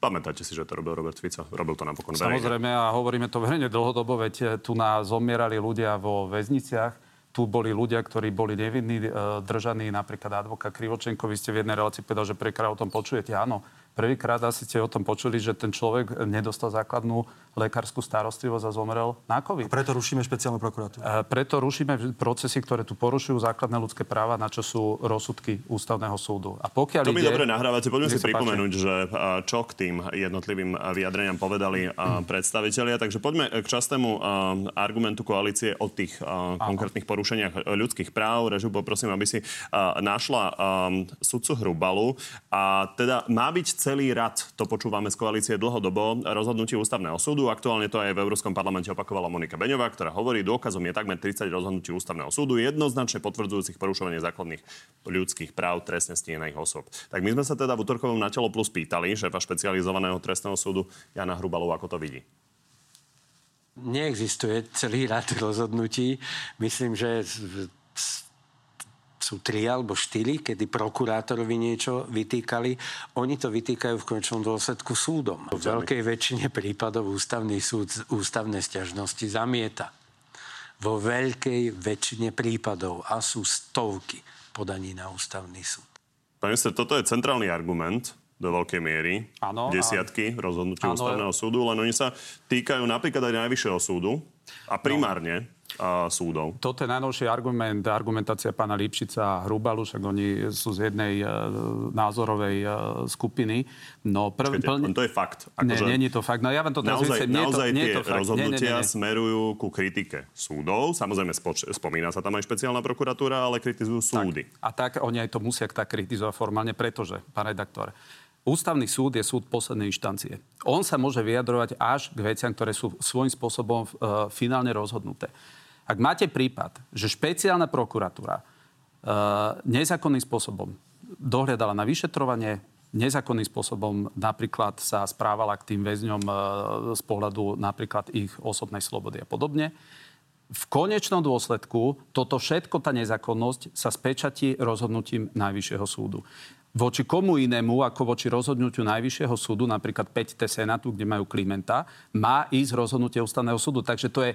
Pamätáte si, že to robil Robert Fico? Robil to napokon verejne. Samozrejme, a hovoríme to verejne dlhodobo, veď tu nás zomierali ľudia vo väzniciach. Tu boli ľudia, ktorí boli nevinní, držaní, napríklad advokát Krivočenko. Vy ste v jednej relácii povedal, že prvýkrát o tom počujete. Áno, prvýkrát asi ste o tom počuli, že ten človek nedostal základnú lekárskú starostlivosť a zomrel na COVID. A preto rušíme špeciálnu prokuratúru. A preto rušíme procesy, ktoré tu porušujú základné ľudské práva, na čo sú rozsudky Ústavného súdu. A pokiaľ to ide... To mi dobre nahrávate. Poďme si pripomenúť, páči, že čo k tým jednotlivým vyjadreniam povedali mm. predstavitelia. Takže poďme k častému argumentu koalície o tých konkrétnych porušeniach. porušeniach ľudských práv. Režiu, poprosím, aby si uh, našla um, sudcu Hrubalu. A teda má byť celý rad, to počúvame z koalície dlhodobo, rozhodnutie Ústavného súdu. Aktuálne to aj v Európskom parlamente opakovala Monika Beňová, ktorá hovorí, dôkazom je takmer tridsať rozhodnutí Ústavného súdu, jednoznačne potvrdzujúcich porušovanie základných ľudských práv trestne stíhaných osôb. Tak my sme sa teda v utorkovom Na telo plus pýtali, šéfa špecializovaného trestného súdu Jána Hrubalu, ako to vidí. Neexistuje celý rad rozhodnutí. Myslím, že sú tri alebo štyri, kedy prokurátorovi niečo vytýkali. Oni to vytýkajú v konečnom dôsledku súdom. V veľkej väčšine prípadov ústavný súd ústavné sťažnosti zamieta. Vo veľkej väčšine prípadov, a sú stovky podaní na ústavný súd. Pane minister, toto je centrálny argument do veľkej miery, ano, desiatky a... rozhodnutí ano, ústavného súdu, len oni sa týkajú napríklad aj najvyššieho súdu a primárne no. a súdov. Toto je najnovší argument, argumentácia pána Lipšica a Hrubalu, však oni sú z jednej e, názorovej e, skupiny. No, prv, Čakajte, pln... to je fakt. Ako, nie, že... nie je to fakt. No, ja vám to naozaj, zvícem, naozaj nie je to, nie tie fakt. rozhodnutia nie, nie, nie. smerujú ku kritike súdov. Samozrejme, spoč... spomína sa tam aj špeciálna prokuratúra, ale kritizujú súdy. Tak. A tak oni aj to musia tak kritizovať formálne, pretože, pán redaktor, Ústavný súd je súd poslednej inštancie. On sa môže vyjadrovať až k veciam, ktoré sú svojím spôsobom e, finálne rozhodnuté. Ak máte prípad, že špeciálna prokuratúra e, nezákonným spôsobom dohliadala na vyšetrovanie, nezákonným spôsobom napríklad sa správala k tým väzňom e, z pohľadu napríklad ich osobnej slobody a podobne, v konečnom dôsledku toto všetko, tá nezákonnosť, sa spečatí rozhodnutím Najvyššieho súdu. Voči komu inému, ako voči rozhodnutiu Najvyššieho súdu, napríklad päť té Senátu, kde majú Klimenta, má ísť rozhodnutie Ústavného súdu. Takže to je...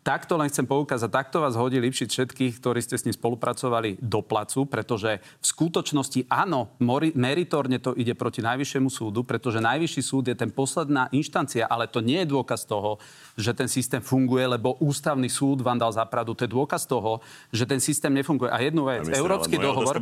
Takto len chcem poukázať, takto vás hodí Lipšic všetkých, ktorí ste s ním spolupracovali, do placu, pretože v skutočnosti áno, mori, meritorne to ide proti Najvyššiemu súdu, pretože Najvyšší súd je ten posledná inštancia, ale to nie je dôkaz toho, že ten systém funguje, lebo Ústavný súd vám dal zapravdu. To je dôkaz toho, že ten systém nefunguje. A jednu vec, ja európsky dohovor...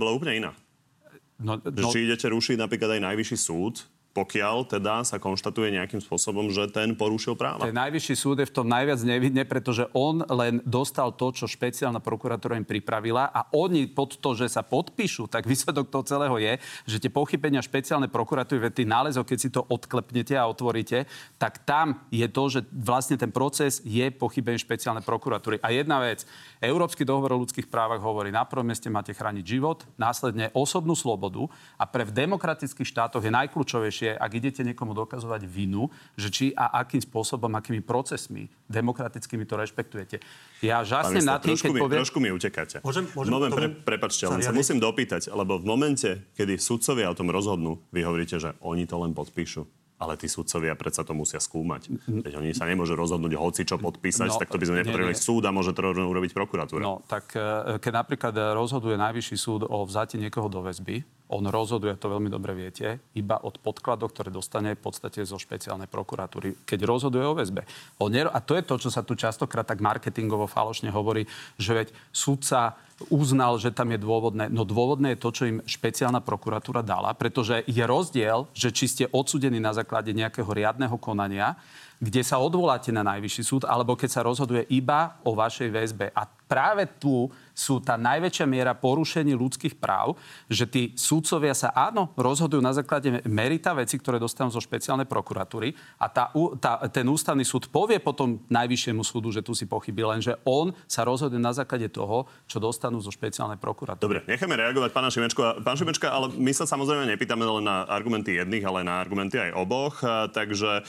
No, no... Či idete rušiť napríklad aj Najvyšší súd, pokiaľ teda sa konštatuje nejakým spôsobom, že ten porušil práva. Ten Najvyšší súd je v tom najviac nevidne, pretože on len dostal to, čo špeciálna prokuratúra im pripravila, a oni pod to, že sa podpíšu, tak výsledok toho celého je, že tie pochybenia špeciálnej prokuratúry, tých nálezov, keď si to odklepnete a otvoríte, tak tam je to, že vlastne ten proces je pochybenie špeciálnej prokuratúry. A jedna vec, Európsky dohovor o ľudských právach hovorí, na prvom mieste máte chrániť život, následne osobnú slobodu, a pre v demokratických štátoch je najkľúčovejšie, ak idete niekomu dokazovať vinu, že či a akým spôsobom, akými procesmi demokratickými to rešpektujete. Ja žasnem na tým, keď poviem... Trošku mi utekáte. Môžem, môžem Moment, tomu... pre, prepáčte, len sa ja musím dopýtať, lebo v momente, kedy sudcovia o tom rozhodnú, vy hovoríte, že oni to len podpíšu. A Ale tí sudcovia predsa to musia skúmať. Veď oni sa nemôžu rozhodnúť hoci čo podpísať, no, tak to by sme nepotrebovali súd a môže to rovno urobiť prokuratúra. No, tak keď napríklad rozhoduje najvyšší súd o vzati niekoho do väzby, on rozhoduje, to veľmi dobre viete, iba od podkladov, ktoré dostane v podstate zo špeciálnej prokuratúry, keď rozhoduje o väzbe. On ner- a to je to, čo sa tu častokrát tak marketingovo falošne hovorí, že veď sudca uznal, že tam je dôvodné. No dôvodné je to, čo im špeciálna prokuratúra dala, pretože je rozdiel, že či ste odsúdení na základe nejakého riadneho konania, kde sa odvoláte na najvyšší súd, alebo keď sa rozhoduje iba o vašej väzbe. A práve tu sú tá najväčšia miera porušení ľudských práv, že tí súdcovia sa, áno, rozhodujú na základe merita veci, ktoré dostanú zo špeciálnej prokuratúry a tá, tá, ten ústavný súd povie potom najvyššiemu súdu, že tu si pochybí, lenže on sa rozhoduje na základe toho, čo dostanú zo špeciálnej prokuratúry. Dobre, necháme reagovať pána Šimečka. Pán Šimečka, ale my sa samozrejme nepýtame len na argumenty jedných, ale na argumenty aj oboch. Takže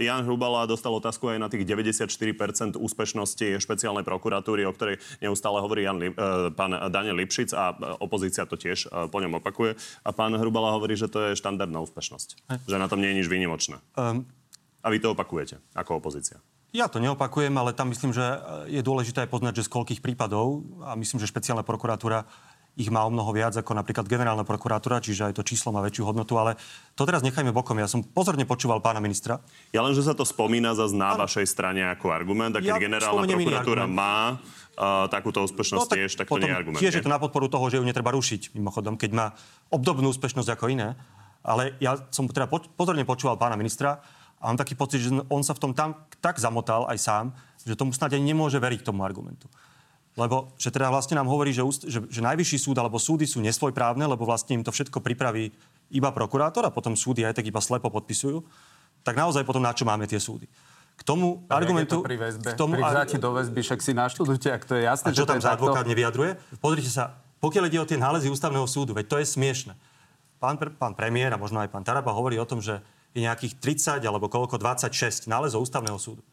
Ján Hrubala dostal otázku aj na tých deväťdesiatštyri percent úspešnosti špeciálnej prokuratúry, o ktorej neustále hovorí Jan, e, pán Daniel Lipšic a opozícia to tiež e, po ňom opakuje. A pán Hrubala hovorí, že to je štandardná úspešnosť. Hm. Že na tom nie je nič výnimočné. Um, a vy to opakujete ako opozícia. Ja to neopakujem, ale tam myslím, že je dôležité aj poznať, že z koľkých prípadov, a myslím, že špeciálna prokuratúra ich má o mnoho viac ako napríklad generálna prokuratúra, čiže aj to číslo má väčšiu hodnotu, ale to teraz nechajme bokom. Ja som pozorne počúval pána ministra. Ja len, že sa to spomína zase na ale... vašej strane ako argument, a keď ja generálna prokuratúra má uh, takúto úspešnosť no, tak tiež, tak to nie je argument. Tiež je to na podporu toho, že ju netreba rušiť, mimochodom, keď má obdobnú úspešnosť ako iné. Ale ja som teda pozorne počúval pána ministra a mám taký pocit, že on sa v tom tam tak zamotal aj sám, že tomu snáď ani nemôže veriť tomu argumentu. Lebo že teda vlastne nám hovorí, že, že, že najvyšší súd alebo súdy sú nesvojprávne, lebo vlastne im to všetko pripraví iba prokurátor a potom súdy aj tak iba slepo podpisujú. Tak naozaj potom na čo máme tie súdy? K tomu tak argumentu... To pri väzbe, k tomu, pri vzáti do väzby, však si naštudujte, ak to je jasné. A čo tam za advokát to... nevyjadruje? Pozrite sa, pokiaľ ide o tie nálezy ústavného súdu, veď to je smiešne. Pán, pán premiér a možno aj pán Taraba hovorí o tom, že je nejakých tridsať alebo koľko dvadsaťšesť nálezov ústavného súdu.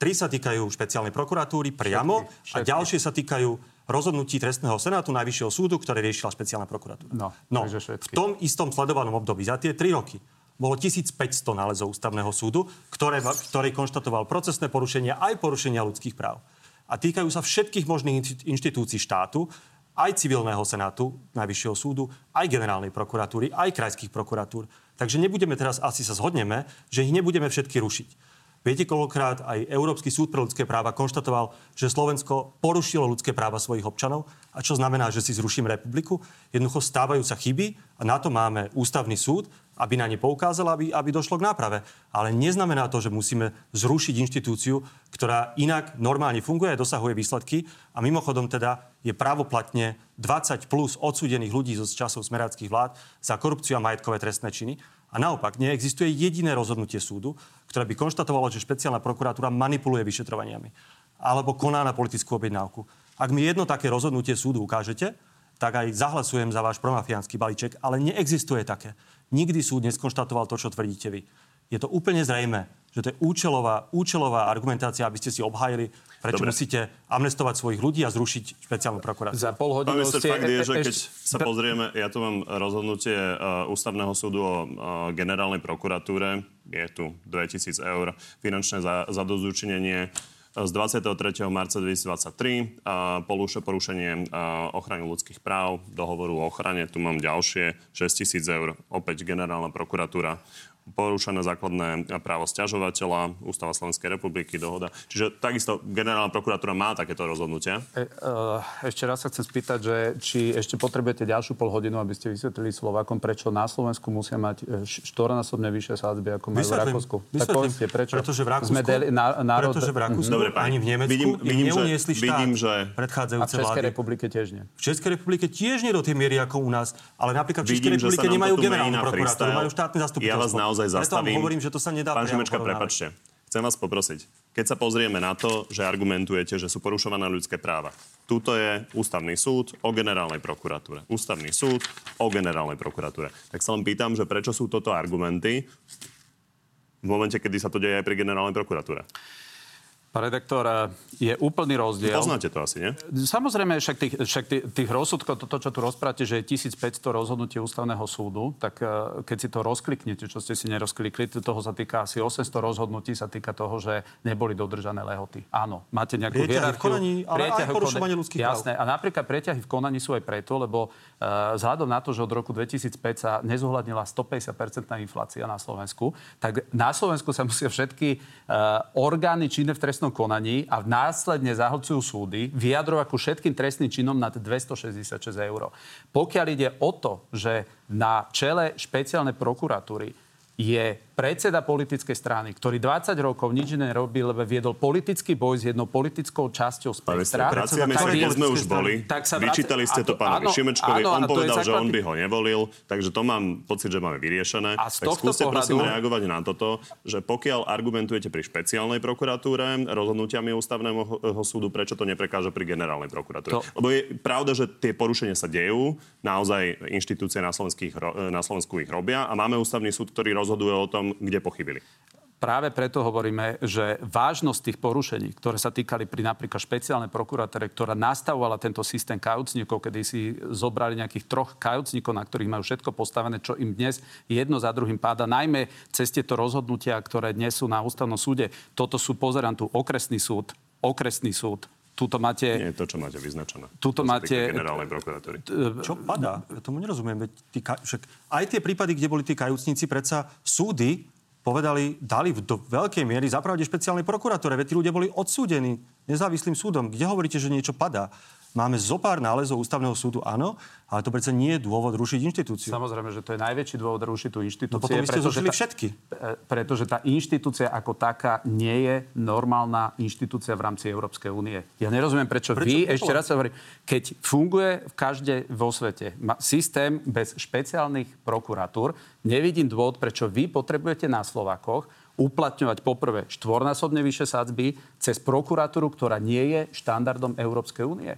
Tri sa týkajú špeciálnej prokuratúry priamo všetky, všetky. A ďalšie sa týkajú rozhodnutí trestného senátu najvyššieho súdu, ktoré riešila špeciálna prokuratúra. No, no v tom istom sledovanom období za tie tri roky bolo tisícpäťsto nálezov ústavného súdu, ktoré, ktorý konštatoval procesné porušenia aj porušenia ľudských práv. A týkajú sa všetkých možných inštitúcií štátu, aj civilného senátu najvyššieho súdu, aj generálnej prokuratúry, aj krajských prokuratúr. Takže nebudeme teraz, asi sa zhodneme, že ich nebudeme všetky rušiť. Viete, koľkokrát aj Európsky súd pre ľudské práva konštatoval, že Slovensko porušilo ľudské práva svojich občanov. A čo znamená, že si zruším republiku? Jednoducho stávajú sa chyby a na to máme ústavný súd, aby na ne poukázal, aby, aby došlo k náprave. Ale neznamená to, že musíme zrušiť inštitúciu, ktorá inak normálne funguje a dosahuje výsledky. A mimochodom teda je právoplatne dvadsať plus odsúdených ľudí zo časov smeráckých vlád za korupciu a majetkové trestné činy. A naopak, neexistuje jediné rozhodnutie súdu, ktoré by konštatovalo, že špeciálna prokuratúra manipuluje vyšetrovaniami alebo koná na politickú objednávku. Ak mi jedno také rozhodnutie súdu ukážete, tak aj zahlasujem za váš promafiánsky balíček, ale neexistuje také. Nikdy súd neskonštatoval to, čo tvrdíte vy. Je to úplne zrejmé, že to je účelová, účelová argumentácia, aby ste si obhájili, prečo dobre musíte amnestovať svojich ľudí a zrušiť špeciálnu prokuratúru. Za pol hodinu ste... Fakt je, že keď sa pozrieme, ja tu mám rozhodnutie ústavného súdu o generálnej prokuratúre, je tu dvetisíc eur finančné zadosťučinenie z dvadsiateho tretieho marca dvetisícdvadsaťtri, porušenie ochrany ľudských práv, dohovoru o ochrane, tu mám ďalšie šesťtisíc eur, opäť generálna prokuratúra, porušené základné právo sťažovateľa, Ústava Slovenskej republiky, dohoda. Čiže takisto generálna prokuratúra má takéto rozhodnutia. E, e, ešte raz sa chcem spýtať, že či ešte potrebujete ďalšiu polhodinu, aby ste vysvetlili Slovákom, prečo na Slovensku musia mať štyronásobne vyššie sadzby, ako majú v Rakúsku. Tak povedzte, prečo? Pretože v Rakúsku, sme deli, na, národ... pretože v Rakúsku dobre, ani v Nemecku vidím, vidím, neuniesli štát vidím, že... predchádzajúce vlády. A v Českej republike tiež nie. V Českej republike tiež nie do tej miery, ako u nás. Ale napríklad v Českej republike nemajú generálnu prokuratúru, majú štátne zastupiteľstvo. Preto vám hovorím, že to sa nedá. Pán Šimečka, prepáčte. Chcem vás poprosiť. Keď sa pozrieme na to, že argumentujete, že sú porušované ľudské práva. Tuto je ústavný súd o generálnej prokuratúre. Ústavný súd o generálnej prokuratúre. Tak sa len pýtam, že prečo sú toto argumenty v momente, kedy sa to deje aj pri generálnej prokuratúre? Pán redaktor, je úplný rozdiel. Poznáte to asi, nie? Samozrejme, však tých, však tých, tých rozsudkov, to, čo tu rozprávate, že je tisícpäťsto rozhodnutí ústavného súdu, tak keď si to rozkliknete, čo ste si nerozklikli, toho sa týka asi osemsto rozhodnutí, sa týka toho, že neboli dodržané lehoty. Áno, máte nejakú hierarchiu. Prieťahy v konaní, ale aj porušovanie ľudských práv. Jasné, a napríklad prieťahy v konaní sú aj preto, lebo uh, vzhľadom na to, že od roku dvetisícpäť sa nezohľadnila stopäťdesiat percent inflácia na Slovensku, tak na Slovensku sa musia všetky uh, orgány činné v trestnom konaní a následne zahlcujú súdy vyjadrovať ku všetkým trestným činom nad dvestošesťdesiatšesť eur. Pokiaľ ide o to, že na čele špeciálnej prokuratúry je predseda politickej strany, ktorý dvadsať rokov nič nerobil, lebo viedol politický boj s jednou politickou časťou spektra. Ale ste sme už boli, vyčítali ste to pánovi Šimečkovi, on povedal, že on by ho nevolil, takže to mám pocit, že máme vyriešené. A z tohto skúste, pohľadu... prosím, reagovať na toto, že pokiaľ argumentujete pri špeciálnej prokuratúre rozhodnutiami ústavného súdu, prečo to neprekáže pri generálnej prokuratúre? To... Lebo je pravda, že tie porušenia sa dejú, naozaj inštitúcie na, na Slovensku ich robia a máme ústavný súd, ktorý rozhoduje o tom, kde pochybili. Práve preto hovoríme, že vážnosť tých porušení, ktoré sa týkali pri napríklad špeciálnej prokuratúre, ktorá nastavovala tento systém kajúcnikov, kedy si zobrali nejakých troch kajúcnikov, na ktorých majú všetko postavené, čo im dnes jedno za druhým páda, najmä cez tieto rozhodnutia, ktoré dnes sú na ústavnom súde. Toto sú, pozerám tu, okresný súd, okresný súd. Tuto máte... Nie, to, čo máte vyznačené. Tuto máte... generálnej prokuratúry. Čo padá? Ja tomu nerozumiem. Aj tie prípady, kde boli tí kajúcnici, predsa súdy povedali, dali do veľkej miery zapravde špeciálnej prokuratúre. Veď tí ľudia boli odsúdení nezávislým súdom. Kde hovoríte, že niečo padá? Máme zopár nálezov ústavného súdu, áno, ale to predsa nie je dôvod rušiť inštitúciu. Samozrejme, že to je najväčší dôvod rušiť tú inštitúciu. No potom by ste zrušili všetky. Pretože tá inštitúcia ako taká nie je normálna inštitúcia v rámci Európskej únie. Ja nerozumiem, prečo, prečo vy, ešte raz sa hovorím, keď funguje v každej vo svete systém bez špeciálnych prokuratúr, nevidím dôvod, prečo vy potrebujete na Slovákoch uplatňovať poprvé štvornásobne vyššie sadzby cez prokuratúru, ktorá nie je štandardom Európskej únie.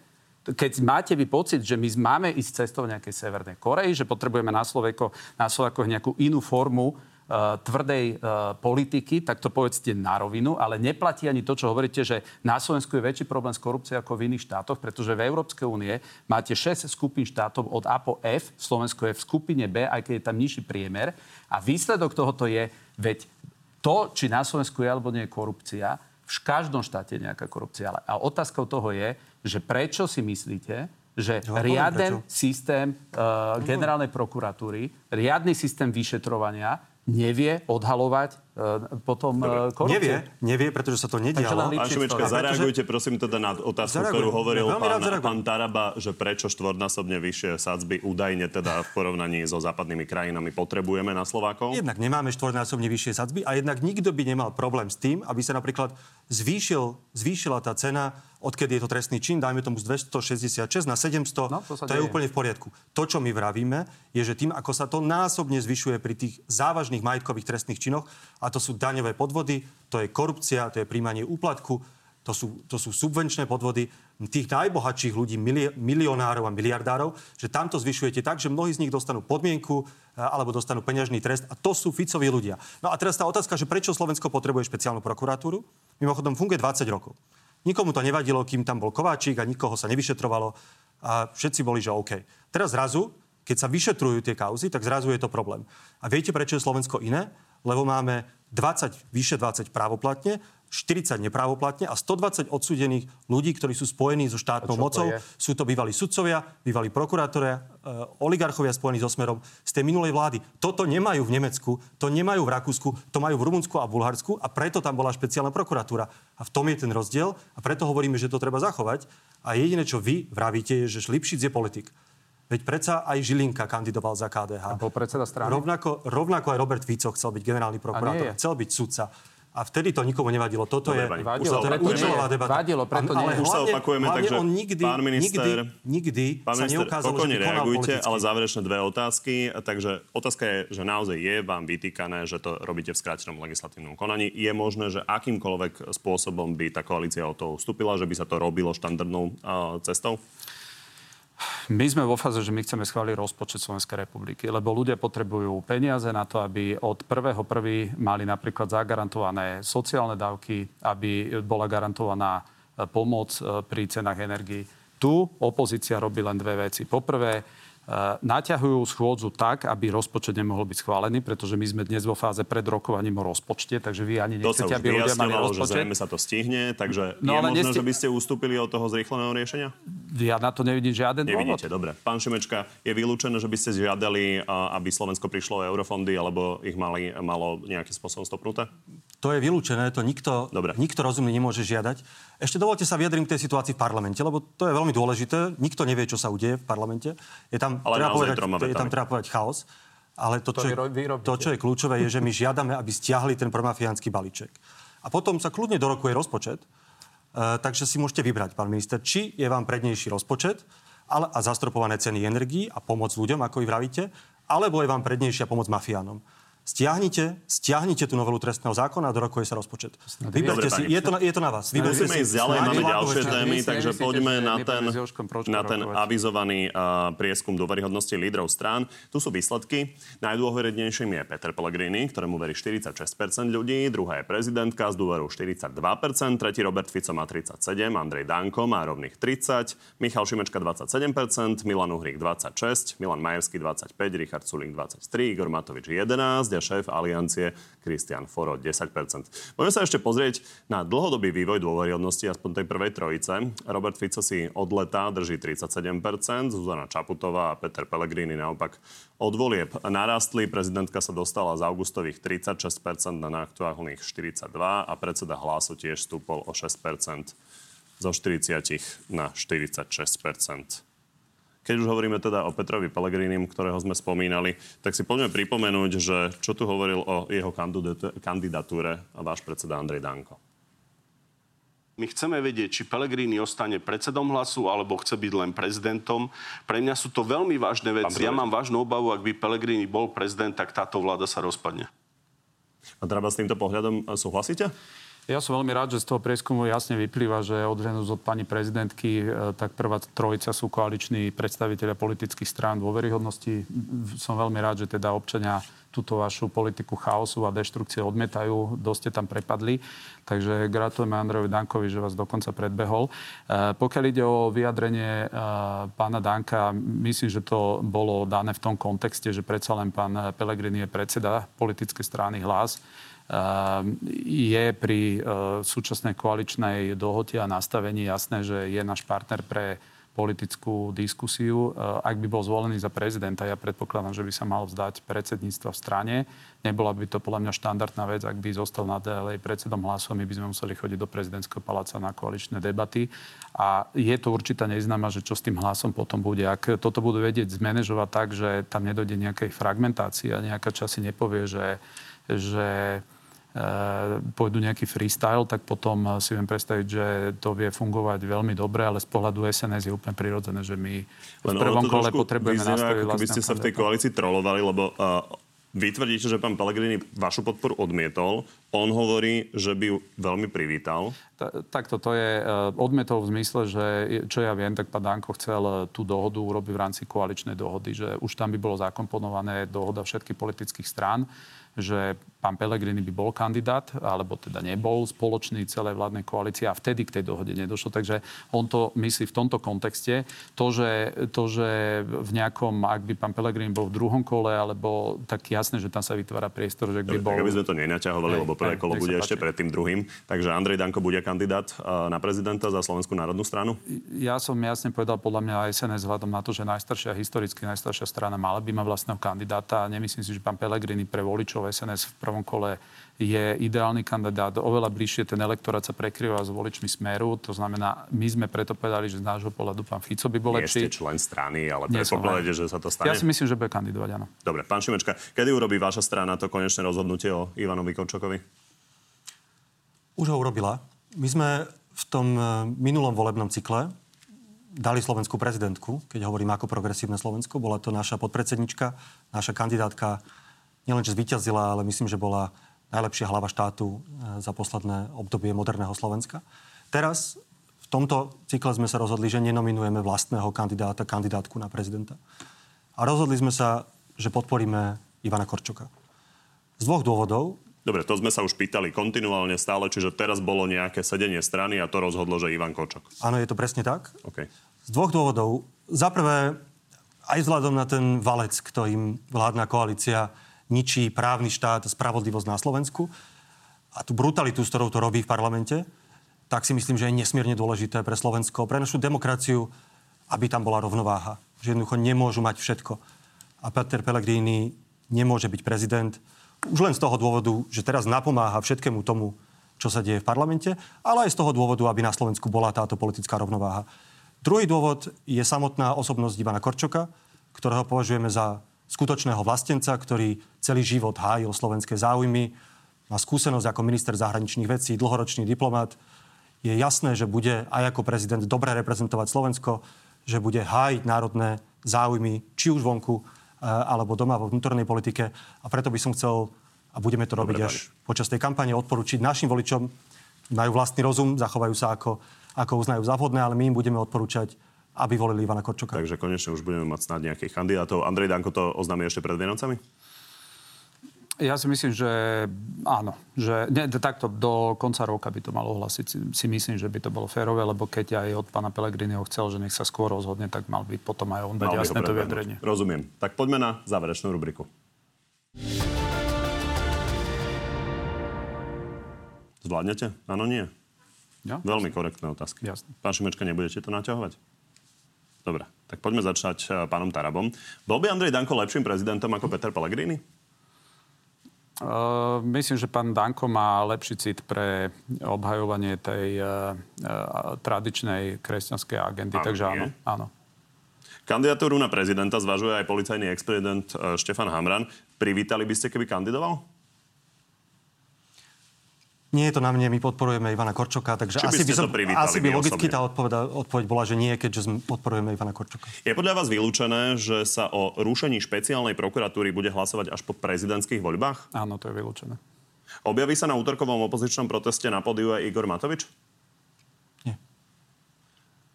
Keď máte vy pocit, že my máme ísť cestou nejakej Severnej Korei, že potrebujeme na Slovákoch na Slovákoch nejakú inú formu uh, tvrdej uh, politiky, tak to povedzte na rovinu, ale neplatí ani to, čo hovoríte, že na Slovensku je väčší problém s korupciou ako v iných štátoch, pretože v Európskej únie máte šesť skupín štátov od A po F, Slovensko je v skupine B, aj keď je tam nižší priemer. A výsledok tohoto je, veď to, či na Slovensku je alebo nie je korupcia, v každom štáte je nejaká korupcia. A otázkou toho je, že prečo si myslíte, že no, riaden systém uh, generálnej prokuratúry, riadny systém vyšetrovania nevie odhalovať uh, potom uh, korupcie? Nevie, nevie, pretože sa to nedialo. Pán Šimečka, zareagujte prosím teda na otázku, zareagujem, ktorú hovoril ja, pán, pán Taraba, že prečo štvornásobne vyššie sadzby údajne teda v porovnaní so západnými krajinami potrebujeme na Slovákov? Jednak nemáme štvornásobne vyššie sadzby a jednak nikto by nemal problém s tým, aby sa napríklad zvýšil, zvýšila tá cena, odkedy je to trestný čin, dajme tomu z dvestošesťdesiatšesť na sedemsto, no, to, to je úplne v poriadku. To, čo my vravíme, je, že tým, ako sa to násobne zvyšuje pri tých závažných majetkových trestných činoch, a to sú daňové podvody, to je korupcia, to je príjmanie úplatku, to sú, to sú subvenčné podvody tých najbohatších ľudí, milionárov a miliardárov, že tamto zvyšujete tak, že mnohí z nich dostanú podmienku alebo dostanú peňažný trest a to sú Ficoví ľudia. No a teraz tá otázka, že prečo Slovensko potrebuje špeciálnu prokuratúru? Mimochodom funguje dvadsať rokov. Nikomu to nevadilo, kým tam bol Kováčik a nikoho sa nevyšetrovalo a všetci boli, že OK. Teraz zrazu, keď sa vyšetrujú tie kauzy, tak zrazu je to problém. A viete, prečo je Slovensko iné? Lebo máme dvadsať, vyše dvadsať právoplatne, štyridsať neprávoplatne a stodvadsať odsúdených ľudí, ktorí sú spojení so štátnou mocou. To sú to bývalí sudcovia, bývalí prokurátori, oligarchovia spojení so Smerom z tej minulej vlády. Toto nemajú v Nemecku, to nemajú v Rakúsku, to majú v Rumunsku a Bulharsku a preto tam bola špeciálna prokuratúra. A v tom je ten rozdiel a preto hovoríme, že to treba zachovať. A jediné, čo vy vravíte, je, že Lipšic je politik. Veď predsa aj Žilinka kandidoval za ká dé há. A bol predseda strany. Rovnako, rovnako aj Robert Fico chcel byť generálny prokurátor, chcel byť sudca. A vtedy to nikomu nevadilo. Toto je účelová debata. Vadilo, preto ale už sa opakujeme, takže nikdy, pán minister, nikdy, nikdy pán sa neukázalo, že konal politicky. Ale záverečné dve otázky. Takže otázka je, že naozaj je vám vytýkané, že to robíte v skrátenom legislatívnom konaní. Je možné, že akýmkoľvek spôsobom by tá koalícia o to ustúpila, že by sa to robilo štandardnou uh, cestou? my sme vo fáze, že my chceme schváliť rozpočet Slovenskej republiky, lebo ľudia potrebujú peniaze na to, aby od prvého prvého mali napríklad zagarantované sociálne dávky, aby bola garantovaná pomoc pri cenách energií. Tu opozícia robí len dve veci. Poprvé, naťahujú schôdzu tak, aby rozpočet nemohol byť schválený, pretože my sme dnes vo fáze pred rokovaním o rozpočte, takže vy ani nechcete, aby ľudia mali rozpočet. To sa už vyjasňovalo, že zrejme sa to stihne, takže no, je možné, nesti... že by ste ustúpili od toho zrýchleného riešenia? Ja na to nevidím žiaden dôvod. Nevidíte, dobre. Pán Šimečka, je vylúčené, že by ste žiadali, aby Slovensko prišlo o eurofondy, alebo ich mali, malo nejakým spôsobom stopnuté? To je vylúčené, to nikto, nikto rozumný nemôže žiadať. Ešte dovolte sa vyjadrím k tej situácii v parlamente, lebo to je veľmi dôležité. Nikto nevie, čo sa udeje v parlamente. Je tam, treba povedať, je tam treba povedať chaos. Ale to, čo, to, je, to, čo je kľúčové, je, že my žiadame, aby stiahli ten promafiánsky balíček. A potom sa kľudne dorokuje rozpočet, uh, takže si môžete vybrať, pán minister, či je vám prednejší rozpočet ale, a zastropované ceny energií a pomoc ľuďom, ako ich vravíte, alebo je vám prednejšia pomoc mafiánom. Stiahnite, stiahnite tú novelu trestného zákona a dorokuje sa rozpočet. Vyberte si, je to, na, je to na vás. Vyberte si. Ďalej máme ďalšie témy, takže poďme na ten, na ten avizovaný uh, prieskum dôveryhodnosti lídrov strán. Tu sú výsledky. Najdôveryhodnejším je Peter Pellegrini, ktorému verí štyridsaťšesť percent ľudí, druhá je prezidentka s dôverou štyridsaťdva percent, tretí Robert Fico má tridsaťsedem percent, Andrej Danko má rovných tridsať percent, Michal Šimečka dvadsaťsedem percent, Milan Uhrík dvadsaťšesť percent, Milan Majerský dvadsaťpäť percent, Richard Sulík dvadsaťtri percent, Igor Matovič jedenásť percent, a šéf Aliancie Kristian Foro desať percent. Môžeme sa ešte pozrieť na dlhodobý vývoj dôveryhodnosti aspoň tej prvej trojice. Robert Fico si od leta drží tridsaťsedem percent, Zuzana Čaputová a Peter Pellegrini naopak od volieb narastli. Prezidentka sa dostala z augustových tridsaťšesť percent na aktuálnych štyridsaťdva percent a predseda Hlasu tiež stúpol o šesť percent zo štyridsať na štyridsaťšesť percent. Keď už hovoríme teda o Petrovi Pellegrinim, ktorého sme spomínali, tak si poďme pripomenúť, že čo tu hovoril o jeho kandidatúre a váš predseda Andrej Danko. My chceme vedieť, či Pellegrini ostane predsedom Hlasu, alebo chce byť len prezidentom. Pre mňa sú to veľmi vážne veci. Ja mám vážnu obavu, ak by Pellegrini bol prezident, tak táto vláda sa rozpadne. A Taraba, s týmto pohľadom súhlasíte? Ja som veľmi rád, že z toho prieskumu jasne vyplýva, že odhľadnúť od pani prezidentky, tak prvá trojica sú koaliční predstavitelia politických strán dôveryhodnosti. Som veľmi rád, že teda občania túto vašu politiku chaosu a deštrukcie odmietajú. Dosť ste tam prepadli. Takže gratulujeme Andrejovi Dankovi, že vás dokonca predbehol. Pokiaľ ide o vyjadrenie pána Danka, myslím, že to bolo dané v tom kontexte, že predsa len pán Pellegrini je predseda politickej strany Hlas. Je pri súčasnej koaličnej dohote a nastavení jasné, že je náš partner pre politickú diskusiu. Ak by bol zvolený za prezidenta, ja predpokladám, že by sa mal vzdať predsedníctva v strane. Nebola by to podľa mňa štandardná vec, ak by zostal naďalej predsedom Hlasu, my by sme museli chodiť do prezidentského paláca na koaličné debaty. A je to určitá neznáma, že čo s tým Hlasom potom bude. Ak toto budú vedieť zmanéžovať tak, že tam nedojde nejakej fragmentácii a nejaká časť si nepovie, že že e, pôjdu nejaký freestyle, tak potom si viem predstaviť, že to vie fungovať veľmi dobre, ale z pohľadu es en es je úplne prirodzené, že my len v prvom kole potrebujeme nastaviť vlastne. Ako by ste sa v tej koalícii trolovali, lebo uh, vy tvrdíte, že pán Pellegrini vašu podporu odmietol. On hovorí, že by ju veľmi privítal. Ta, takto to je odmietol v zmysle, že čo ja viem, tak pán Danko chcel tú dohodu urobiť v rámci koaličnej dohody, že už tam by bolo zakomponované dohoda všetkých politických strán, že pán Pellegrini by bol kandidát, alebo teda nebol spoločný celej vládnej koalície a vtedy k tej dohode nedošlo. Takže on to myslí v tomto kontexte. To, že, to, že v nejakom, ak by pán Pellegrini bol v druhom kole, alebo tak jasné, že tam sa vytvára priestor, že by bol... Tak aby sme to nenaťahovali, lebo prvé kolo bude ešte pred tým druhým. Takže Andrej Danko bude kandidát na prezidenta za Slovenskú národnú stranu? Ja som jasne povedal, podľa mňa es en es vzhľadom na to, že najstaršia, historicky najstaršia strana mala by mať vlastného kandidáta. Nemyslím si, že pán Pellegrini pre voličov es en es v prvom kole je ideálny kandidát. Oveľa bližšie ten elektorát sa prekrýva s voličmi Smeru. To znamená, my sme preto povedali, že z nášho pohľadu pán Fico by bol lepší. Nie ste člen strany, ale predpokladáte, že sa to stane? Ja si myslím, že bude kandidovať, áno. Dobre, pán Šimečka, kedy urobí vaša strana to konečné rozhodnutie o Ivanovi Korčokovi? Už ho urobila. My sme v tom minulom volebnom cykle dali slovenskú prezidentku, keď hovorím ako Progresívne Slovensko. Bola to naša podpredsednička, naša kandidátka. Nielenže zvíťazila, ale myslím, že bola najlepšia hlava štátu za posledné obdobie moderného Slovenska. Teraz v tomto cykle sme sa rozhodli, že nenominujeme vlastného kandidáta, kandidátku na prezidenta. A rozhodli sme sa, že podporíme Ivana Korčoka. Z dvoch dôvodov. Dobre, to sme sa už pýtali kontinuálne stále, čiže teraz bolo nejaké sedenie strany a to rozhodlo, že Ivan Korčok. Áno, je to presne tak. Okay. Z dvoch dôvodov. Za prvé, aj vzhľadom na ten valec, ktorým vládna koalícia ničí právny štát, spravodlivosť na Slovensku a tú brutalitu, s ktorou to robí v parlamente, tak si myslím, že je nesmierne dôležité pre Slovensko, pre našu demokraciu, aby tam bola rovnováha. Že jednoducho nemôžu mať všetko. A Peter Pellegrini nemôže byť prezident už len z toho dôvodu, že teraz napomáha všetkému tomu, čo sa deje v parlamente, ale aj z toho dôvodu, aby na Slovensku bola táto politická rovnováha. Druhý dôvod je samotná osobnosť Ivana Korčoka, ktorého považujeme za skutočného vlastenca, ktorý celý život hájil slovenské záujmy, má skúsenosť ako minister zahraničných vecí, dlhoročný diplomat. Je jasné, že bude aj ako prezident dobre reprezentovať Slovensko, že bude hájiť národné záujmy, či už vonku, alebo doma vo vnútornej politike. A preto by som chcel, a budeme to robiť dobre, až pani. Počas tej kampane, odporučiť našim voličom, majú vlastný rozum, zachovajú sa ako, ako uznajú za vhodné, ale my im budeme odporúčať, aby volili Ivana Korčoka. Takže konečne už budeme mať snáď nejakých kandidátov. Andrej Danko to oznámi ešte pred Vianocami? Ja si myslím, že áno. Že, nie, takto do konca roka by to malo ohlasiť. Si myslím, že by to bolo férové, lebo keď aj od pána Pellegriniho chcel, že nech sa skôr rozhodne, tak mal byť potom aj on dať jasné to vyjadrenie. Rozumiem. Tak poďme na záverečnú rubriku. Zvládnete? Áno, nie? Ja? Veľmi korektné otázky. Jasne. Pán Šimečka, nebudete to naťahovať? Dobre, tak poďme začať pánom Tarabom. Bol by Andrej Danko lepším prezidentom ako Peter Pellegrini? Uh, myslím, že pán Danko má lepší cit pre obhajovanie tej uh, uh, tradičnej kresťanskej agendy, áno, takže áno, áno. Kandidatúru na prezidenta zvažuje aj policajný ex-prezident uh, Štefan Hamran. Privítali by ste, keby kandidoval? Nie je to na mne, my podporujeme Ivana Korčoka, takže by asi, by som, asi by logicky osobne. Tá odpoveda, odpoveď bola, že nie, keďže podporujeme Ivana Korčoka. Je podľa vás vylúčené, že sa o rušení špeciálnej prokuratúry bude hlasovať až po prezidentských voľbách? Áno, to je vylúčené. Objaví sa na útorkovom opozičnom proteste na pódiu aj Igor Matovič? Nie.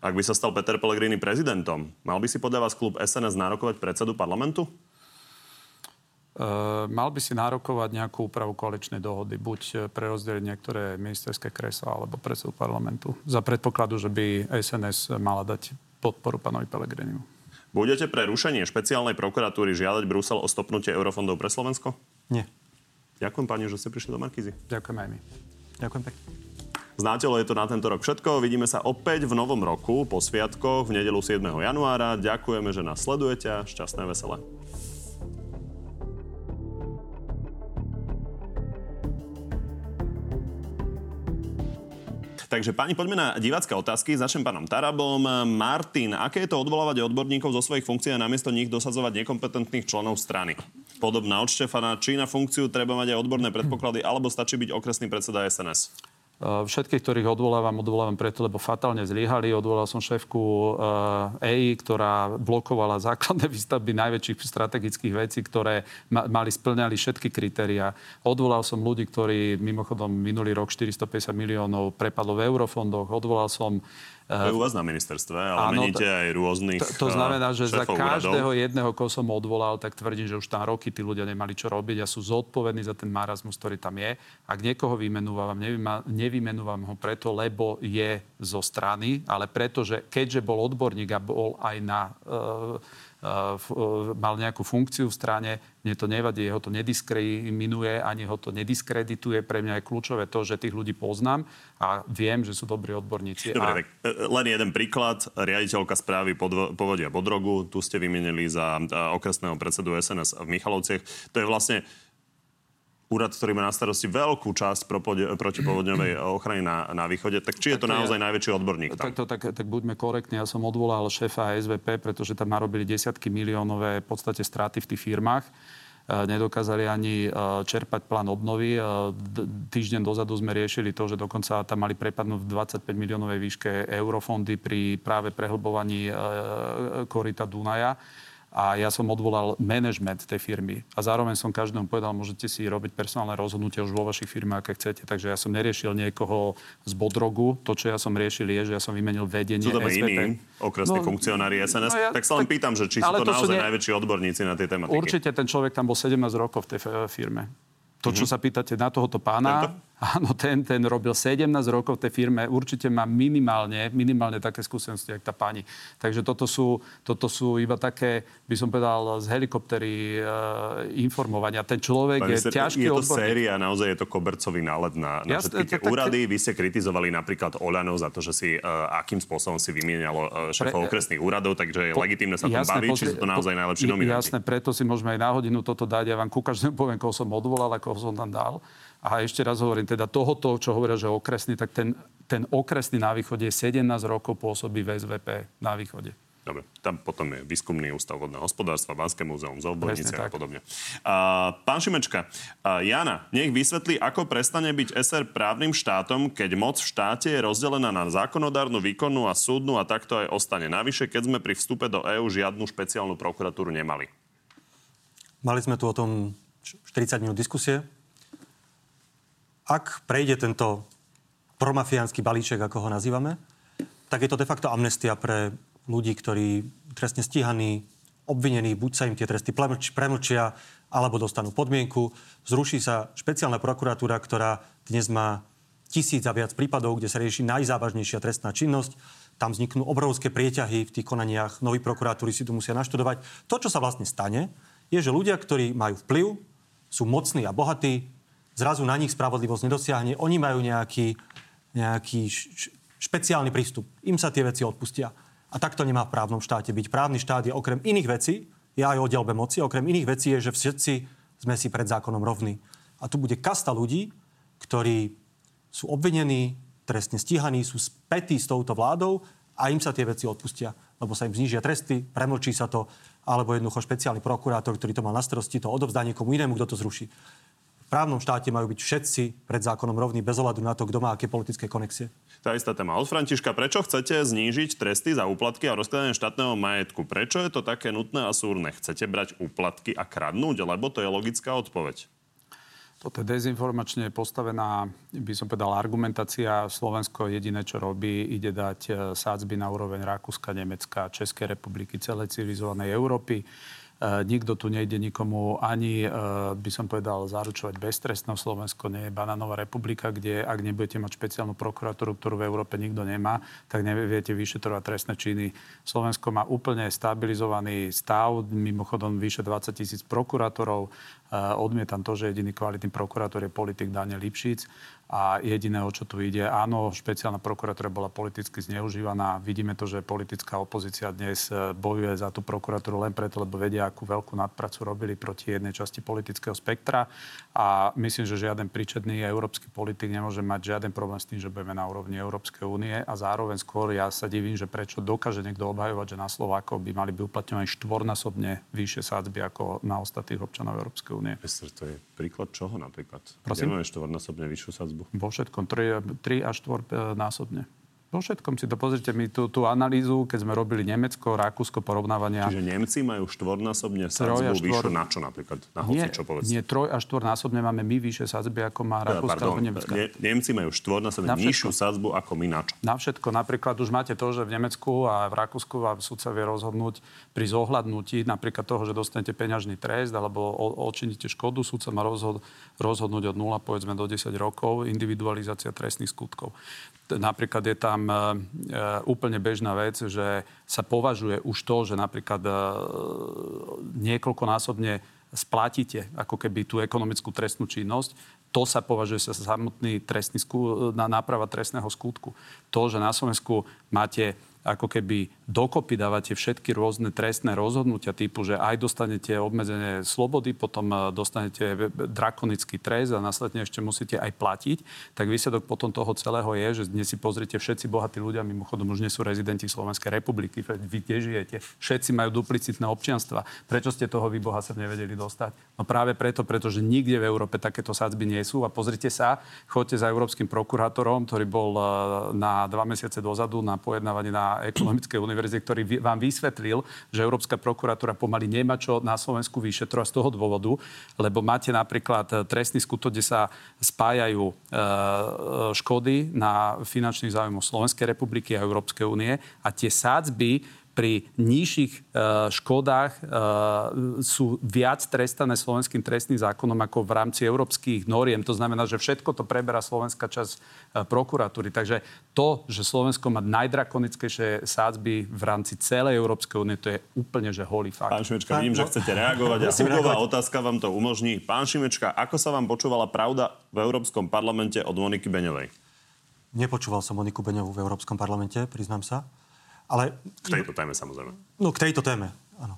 Ak by sa stal Peter Pellegrini prezidentom, mal by si podľa vás klub es en es nárokovať predsedu parlamentu? Uh, mal by si nárokovať nejakú úpravu koaličnej dohody, buď pre rozdelenie niektoré ministerské kresla alebo predsedu parlamentu. Za predpokladu, že by es en es mala dať podporu pánovi Pellegrinimu. Budete pre rušenie špeciálnej prokuratúry žiadať Brusel o stopnutie eurofondov pre Slovensko? Nie. Ďakujem pani, že ste prišli do Markízy. Ďakujem aj my. Ďakujem pekne. Znáteľo je to na tento rok všetko. Vidíme sa opäť v novom roku po sviatkoch v nedeľu siedmeho januára. Ďakujeme, že nás sledujete a šťastné veselé. Takže, páni, poďme na divácké otázky. Začnem pánom Tarabom. Martin, aké je to odvolávať odborníkov zo svojich funkcií a namiesto nich dosadzovať nekompetentných členov strany? Podobná od Štefana. Či na funkciu treba mať aj odborné predpoklady, alebo stačí byť okresný predseda es en es? Všetkých, ktorých odvolávam, odvolávam preto, lebo fatálne zlyhali. Odvolal som šéfku é í, ktorá blokovala základné výstavby najväčších strategických vecí, ktoré mali, splňali všetky kritériá. Odvolal som ľudí, ktorí mimochodom minulý rok štyristopäťdesiat miliónov prepadlo v eurofondoch. Odvolal som... To je u vás na ministerstve, ale áno, meníte aj rôznych šéfov úradov. To, to znamená, že za každého úradov. jedného, koho som odvolal, tak tvrdím, že už tam roky tí ľudia nemali čo robiť a sú zodpovední za ten marazmus, ktorý tam je. Ak niekoho vymenúvam, nevymenúvam ho preto, lebo je zo strany, ale preto, že keďže bol odborník a bol aj na... Uh, Uh, uh, mal nejakú funkciu v strane, mne to nevadí, jeho to nediskriminuje, ani ho to nediskredituje. Pre mňa je kľúčové to, že tých ľudí poznám a viem, že sú dobrí odborníci. Dobre, a... len jeden príklad. Riaditeľka správy podvo- povodia Bodrogu, tu ste vymenili za okresného predsedu es en es v Michalovciach. To je vlastne úrad, ktorý má na starosti veľkú časť protipovodňovej ochrany na, na východe. Tak či je to naozaj najväčší odborník tam? Takto, tak, tak buďme korektní. Ja som odvolal šéfa es vé pé, pretože tam narobili desiatky miliónové v podstate straty v tých firmách. Nedokázali ani čerpať plán obnovy. Týždeň dozadu sme riešili to, že dokonca tam mali prepadnúť v dvadsaťpäť miliónovej výške eurofondy pri práve prehlbovaní koryta Dunaja. a ja som odvolal management tej firmy a zároveň som každému povedal, môžete si robiť personálne rozhodnutie už vo vašich firmách, aké chcete. Takže ja som neriešil niekoho z Bodrogu. To, čo ja som riešil, je, že ja som vymenil vedenie S V P. Sú iní okresní no, funkcionári S N S? No ja, tak sa len tak, pýtam, že či sú to, to naozaj nie... najväčší odborníci na tej tematiky. Určite ten človek tam bol sedemnásť rokov v tej firme. To, čo sa pýtate na tohoto pána, tento? áno, ten, ten robil sedemnásť rokov v tej firme, určite má minimálne, minimálne také skúsenosti, jak tá pani. Takže toto sú, toto sú iba také, by som povedal, z helikoptery e, informovania. Ten človek Pane, je ťažký odborník. Je to odborný. Séria, naozaj je to kobercový nálad na, na ja, všetky tie úrady. Vy ste kritizovali napríklad Oľanov za to, že si e, akým spôsobom si vymienialo šéfov okresných úradov, takže je legitímne sa tam baviť, či sú to naozaj najlepší nominanti. Jasné, preto si môžeme aj na hodinu toto dať. Ja vám ku každému poviem, koho som odvolal, ako som tam dal. A ešte raz hovorím, teda tohoto, čo hovoria, že okresný, tak ten, ten okresný na východe je sedemnásť rokov pôsobí v S V P na východe. Dobre, tam potom je výskumný ústav vodného hospodárstva, Banské múzeum, Zolbornice a podobne. Uh, pán Šimečka, uh, Jana, nech vysvetlí, ako prestane byť es er právnym štátom, keď moc v štáte je rozdelená na zákonodárnu, výkonnú a súdnu a takto aj ostane. Navyše, keď sme pri vstupe do EÚ žiadnu špeciálnu prokuratúru nemali. Mali sme tu o tom štyridsať minút diskusie. Ak prejde tento promafiánsky balíček, ako ho nazývame, tak je to de facto amnestia pre ľudí, ktorí trestne stíhaní, obvinení, buď sa im tie tresty premlčia, alebo dostanú podmienku. Zruší sa špeciálna prokuratúra, ktorá dnes má tisíc a viac prípadov, kde sa rieši najzávažnejšia trestná činnosť. Tam vzniknú obrovské prieťahy v tých konaniach. Noví prokuratúry si tu musia naštudovať. To, čo sa vlastne stane, je, že ľudia, ktorí majú vplyv, sú mocní a bohatí, zrazu na nich spravodlivosť nedosiahne, oni majú nejaký, nejaký špeciálny prístup. Im sa tie veci odpustia. A takto nemá v právnom štáte byť. Právny štát je okrem iných vecí, je aj o delbe moci, okrem iných vecí je, že všetci sme si pred zákonom rovní. A tu bude kasta ľudí, ktorí sú obvinení, trestne stíhaní, sú spätí s touto vládou a im sa tie veci odpustia, lebo sa im znížia tresty, premlčí sa to, alebo jednoducho špeciálny prokurátor, ktorý to mal na starosti, to odovzdá niekomu inému, kto to zruší. V právnom štáte majú byť všetci pred zákonom rovní, bez ohľadu na to, kto má aké politické konexie. Tá istá téma od Františka. Prečo chcete znížiť tresty za úplatky a rozkladanie štátneho majetku? Prečo je to také nutné a súrne? Chcete brať úplatky a kradnúť? Lebo to je logická odpoveď. Toto dezinformačne je postavená, by som povedal, argumentácia. Slovensko jediné, čo robí, ide dať sádzby na úroveň Rakúska, Nemecka, Českej republiky, celej civilizovanej Európy. Uh, nikto tu nejde nikomu ani, uh, by som povedal, zaručovať beztrestnosť. Slovensko nie je banánová republika, kde ak nebudete mať špeciálnu prokuratúru, ktorú v Európe nikto nemá, tak neviete vyšetrovať trestné činy. Slovensko má úplne stabilizovaný stav, mimochodom vyše dvadsať tisíc prokurátorov. Uh, odmietam to, že jediný kvalitný prokurátor je politik Daniel Lipšic. A jediné, o čo tu ide, áno, špeciálna prokuratúra bola politicky zneužívaná. Vidíme to, že politická opozícia dnes bojuje za tú prokuratúru len preto, lebo vedia, akú veľkú nadpracu robili proti jednej časti politického spektra. A myslím, že žiaden príčetný európsky politik nemôže mať žiaden problém s tým, že budeme na úrovni Európskej únie. A zároveň skôr ja sa divím, že prečo dokáže niekto obhajovať, že na Slovákov by mali by uplatňovať štvornásobne vyššie sádzby ako na ostatných občanov Európskej únie. To je príklad čoho napríklad? Prosím? Štvornásobne vyššiu sádzbu. Vo všetkom, tri až štyri násobne. Vo všetkom si to pozrite, my tú, tú analýzu, keď sme robili Nemecko, Rakúsko, porovnávania... Čiže Nemci majú štvornásobne sadzbu vyššiu na čo napríklad? Na hoci, nie, čo povedzte? Nie, troj až štvornásobne máme my vyššie sadzby, ako má Rakúska alebo Nemecka. Ne, Nemci majú štvornásobne nižšiu sadzbu, ako my na čo? Na všetko. Napríklad už máte to, že v Nemecku a v Rakúsku vám sudca vie rozhodnúť pri zohľadnutí napríklad toho, že dostanete peňažný trest alebo odčiníte škodu, sudca má rozhod, rozhodnúť od nula, povedzme, do desať rokov, individualizácia trestných skutkov. Napríklad je tam úplne bežná vec, že sa považuje už to, že napríklad niekoľkonásobne splatíte ako keby tú ekonomickú trestnú činnosť. To sa považuje sa samotný trestný skú, náprava trestného skutku. To, že na Slovensku máte ako keby dokopy dávate všetky rôzne trestné rozhodnutia typu, že aj dostanete obmedzenie slobody, potom dostanete drakonický trest a následne ešte musíte aj platiť, tak výsledok potom toho celého je, že dnes si pozrite, všetci bohatí ľudia, mimochodom už nie sú rezidenti Slovenskej republiky, vy kde žijete, všetci majú duplicitné občianstva. Prečo ste toho vy boha sa nevedeli dostať? No práve preto, pretože nikde v Európe takéto sadzby nie sú a pozrite sa, choďte za európskym prokurátorom, ktorý bol na dva mesiace dozadu na pojednávanie na ekonomickej univerzite univerzite, ktorý vám vysvetlil, že Európska prokuratúra pomaly nemá čo na Slovensku vyšetrovať z toho dôvodu, lebo máte napríklad trestný skutok, kde sa spájajú škody na finančných záujmoch Slovenskej republiky a Európskej únie a tie sádzby pri nižších škodách sú viac trestané slovenským trestným zákonom ako v rámci európskych noriem. To znamená, že všetko to preberá slovenská časť prokuratúry. Takže to, že Slovensko má najdrakonickejšie sádzby v rámci celej Európskej únie, to je úplne že holý fakt. Pán Šimečka, vidím, že chcete reagovať. A súdová otázka vám to umožní. Pán Šimečka, ako sa vám počúvala pravda v Európskom parlamente od Moniky Beňovej? Nepočúval som Moniku Beňovú v Európskom parlamente, priznám sa. Ale, k tejto téme, samozrejme. No, k tejto téme, áno.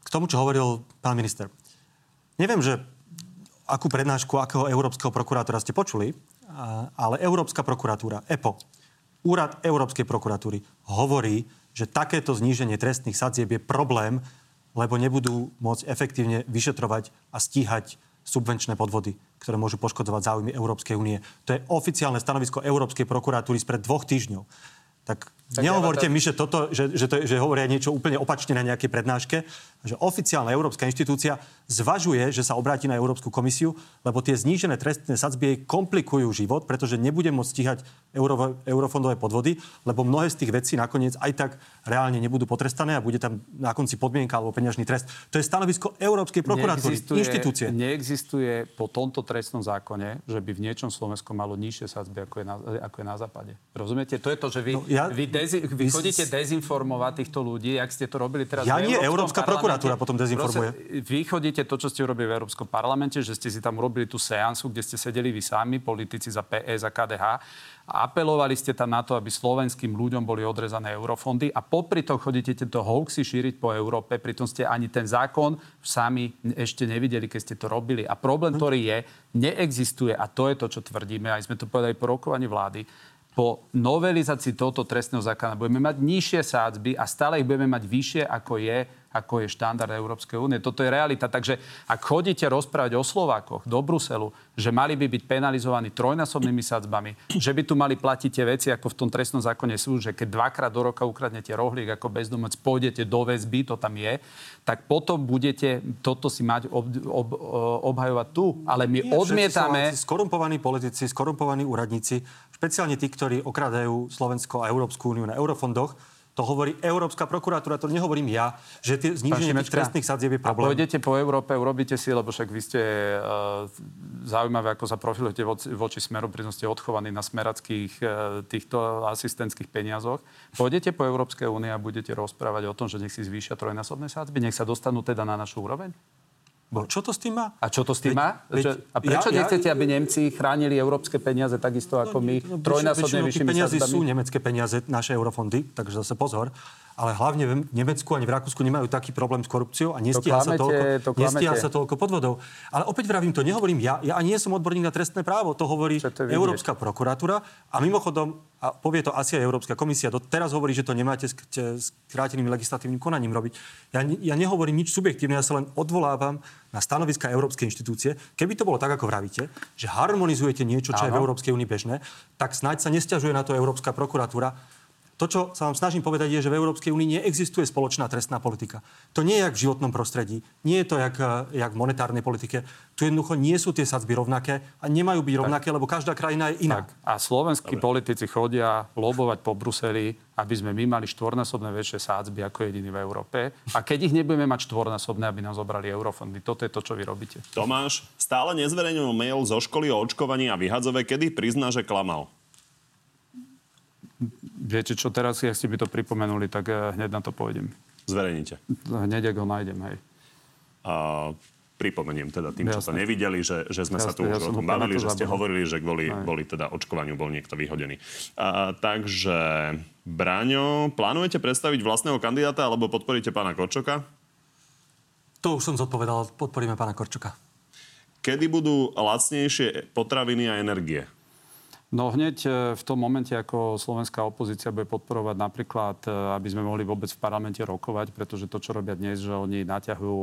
K tomu, čo hovoril pán minister. Neviem, že akú prednášku, akého európskeho prokurátora ste počuli, ale Európska prokuratúra, EPO, Úrad Európskej prokuratúry, hovorí, že takéto zníženie trestných sadzieb je problém, lebo nebudú môcť efektívne vyšetrovať a stíhať subvenčné podvody, ktoré môžu poškodzovať záujmy Európskej únie. To je oficiálne stanovisko Európskej prokuratúry spred dvoch týždňov. Tak, tak nehovorte ja to... mi, že, toto, že, že, to, že hovoria niečo úplne opačne na nejakej prednáške, že oficiálna európska inštitúcia zvažuje, že sa obráti na Európsku komisiu, lebo tie znížené trestné sadzby komplikujú život, pretože nebude môcť stíhať euro, eurofondové podvody, lebo mnohé z tých vecí nakoniec aj tak reálne nebudú potrestané a bude tam na konci podmienka alebo peňažný trest. To je stanovisko Európskej prokuratúry, inštitúcie. Neexistuje po tomto trestnom zákone, že by v niečom Slovensko malo nižšie sadzby, ako je na, ako je na západe. Rozumiete? To je to, že vy... No, Ja, vy, dezi- vy chodíte s... dezinformovať týchto ľudí, ak ste to robili teraz ja v Európskom parlamente. Ja nie, Európska prokuratúra potom dezinformuje. Proste, vy chodíte to, čo ste urobili v Európskom parlamente, že ste si tam robili tú seansu, kde ste sedeli vy sami, politici za pé es a ká dé há, a apelovali ste tam na to, aby slovenským ľuďom boli odrezané eurofondy a popri tom chodíte tieto hoaxy šíriť po Európe, pritom ste ani ten zákon sami ešte nevideli, keď ste to robili. A problém, ktorý je, neexistuje, a to je to, čo tvrdíme, aj sme to povedali po rokovaní vlády, po novelizácii tohto trestného zákona budeme mať nižšie sádzby a stále ich budeme mať vyššie, ako je, ako je štandard Európskej únie. Toto je realita. Takže ak chodíte rozprávať o Slovákoch do Bruselu, že mali by byť penalizovaní trojnásobnými sádzbami, že by tu mali platiť tie veci, ako v tom trestnom zákone sú, že keď dvakrát do roka ukradnete rohlík ako bezdomovec, pôjdete do väzby, to tam je, tak potom budete toto si mať ob, ob, obhajovať tu. Ale my Nie, odmietame... Skorumpovaní politici, skorumpovaní úradníci, špeciálne tí, ktorí okradajú Slovensko a Európsku úniu na eurofondoch, to hovorí Európska prokuratúra, to nehovorím ja, že tie zníženie tých trestných sadzieb je problém. A pôjdete po Európe, urobíte si, lebo však vy ste e, zaujímavé, ako sa profilujete vo, voči Smeru, pretože ste odchovaní na smerackých e, týchto asistentských peniazoch. Pôjdete po Európskej únii a budete rozprávať o tom, že nech si zvýšia trojnásobné sadzby, nech sa dostanú teda na našu úroveň? Bo čo to s tým má? A čo to s tým má? A prečo ja, nechcete, ja, aby Nemci chránili európske peniaze takisto ako my? No, no, trojnásobne vyššími sadzbami? Sú nemecké peniaze, naše eurofondy, takže zase pozor. Ale hlavne v Nemecku ani v Rakúsku nemajú taký problém s korupciou a nestíha sa toľko, nestíha sa toľko podvodov. Ale opäť vravím, to nehovorím ja. Ja nie som odborník na trestné právo. To hovorí Európska prokuratúra. A mimochodom, a povie to asi aj Európska komisia, doteraz hovorí, že to nemáte s skráteným legislatívnym konaním robiť. Ja, ja nehovorím nič subjektívne, ja sa len odvolávam na stanoviska Európskej inštitúcie. Keby to bolo tak, ako vravíte, že harmonizujete niečo, čo Áno. je v Európskej únii bežné, tak snáď sa nesťažuje na to Európska prokuratúra. To, čo sa vám snažím povedať, je, že v Európskej únii neexistuje spoločná trestná politika. To nie je jak v životnom prostredí, nie je to jak, jak v monetárnej politike. Tu jednoducho nie sú tie sadzby rovnaké a nemajú byť rovnaké, lebo každá krajina je iná. A slovenskí politici chodia lobovať po Bruseli, aby sme my mali štvornásobné väčšie sádzby ako jediní v Európe. A keď ich nebudeme mať štvornásobné, aby nám zobrali eurofondy. Toto je to, čo vy robíte. Tomáš, stále nezverejnil mail zo školy o očkovaní a vyhadzove, kedy prizná, že klamal. Viete čo, teraz, ak ste by to pripomenuli, tak hneď na to pôjdem. Zverejnite. Hneď, ak ho nájdem, hej. A pripomeniem teda tým, Jasne. Čo sa nevideli, že, že sme Jasne, sa tu ja už o tom bavili, že ste zabudol. Hovorili, že kvôli boli teda očkovaniu bol niekto vyhodený. A, takže, Braňo, plánujete predstaviť vlastného kandidáta, alebo podporíte pána Korčoka? To už som zodpovedal, podporíme pána Korčoka. Kedy budú lacnejšie potraviny a energie? No hneď v tom momente, ako slovenská opozícia bude podporovať napríklad, aby sme mohli vôbec v parlamente rokovať, pretože to, čo robia dnes, že oni naťahujú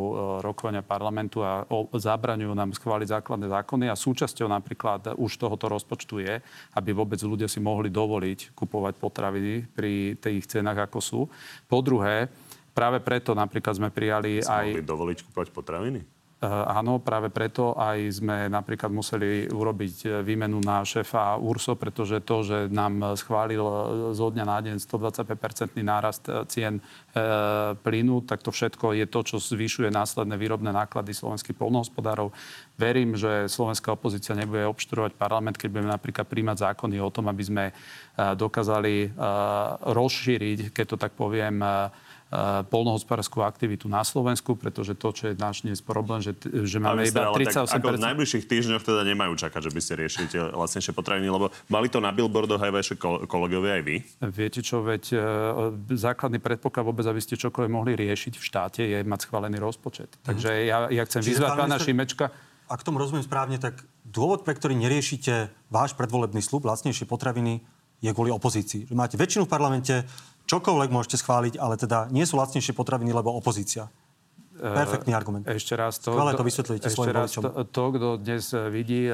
rokovania parlamentu a zabraňujú nám schváliť základné zákony a súčasťou napríklad už tohoto rozpočtu je, aby vôbec ľudia si mohli dovoliť kupovať potraviny pri tých cenách, ako sú. Po druhé, práve preto napríklad sme prijali si aj... mohli dovoliť kupovať potraviny? Uh, áno, práve preto aj sme napríklad museli urobiť výmenu na šéfa URSO, pretože to, že nám schválil zo dňa na deň stodvadsaťpäť percentný nárast cien uh, plynu, tak to všetko je to, čo zvyšuje následné výrobné náklady slovenských poľnohospodárov. Verím, že slovenská opozícia nebude obštruovať parlament, keď budeme napríklad príjmať zákony o tom, aby sme uh, dokázali uh, rozšíriť, keď to tak poviem, uh, poľnohospodárskú aktivitu na Slovensku, pretože to, čo je náš dnes problém, že, že máme iba tridsaťosem percent. Ako v najbližších týždňoch teda nemajú čakať, že by ste riešili tie lacnejšie potraviny, lebo mali to na billboardoch aj vaše kolegovia, aj vy? Viete čo, veď základný predpoklad vôbec, aby ste čokoľvek mohli riešiť v štáte, je mať schválený rozpočet. Takže ja, ja chcem vyzvať pána Šimečka. Ak tomu rozumiem správne, tak dôvod, pre ktorý neriešite váš predvolebný sľub lacnejšie potraviny, je kvôli opozícii. Že máte väčšinu v parlamente, čokoľvek môžete schváliť, ale teda nie sú lacnejšie potraviny, lebo opozícia. Perfektný argument. Ešte raz to, to, vysvetlíte svojim voličom. To, to, kto dnes vidí,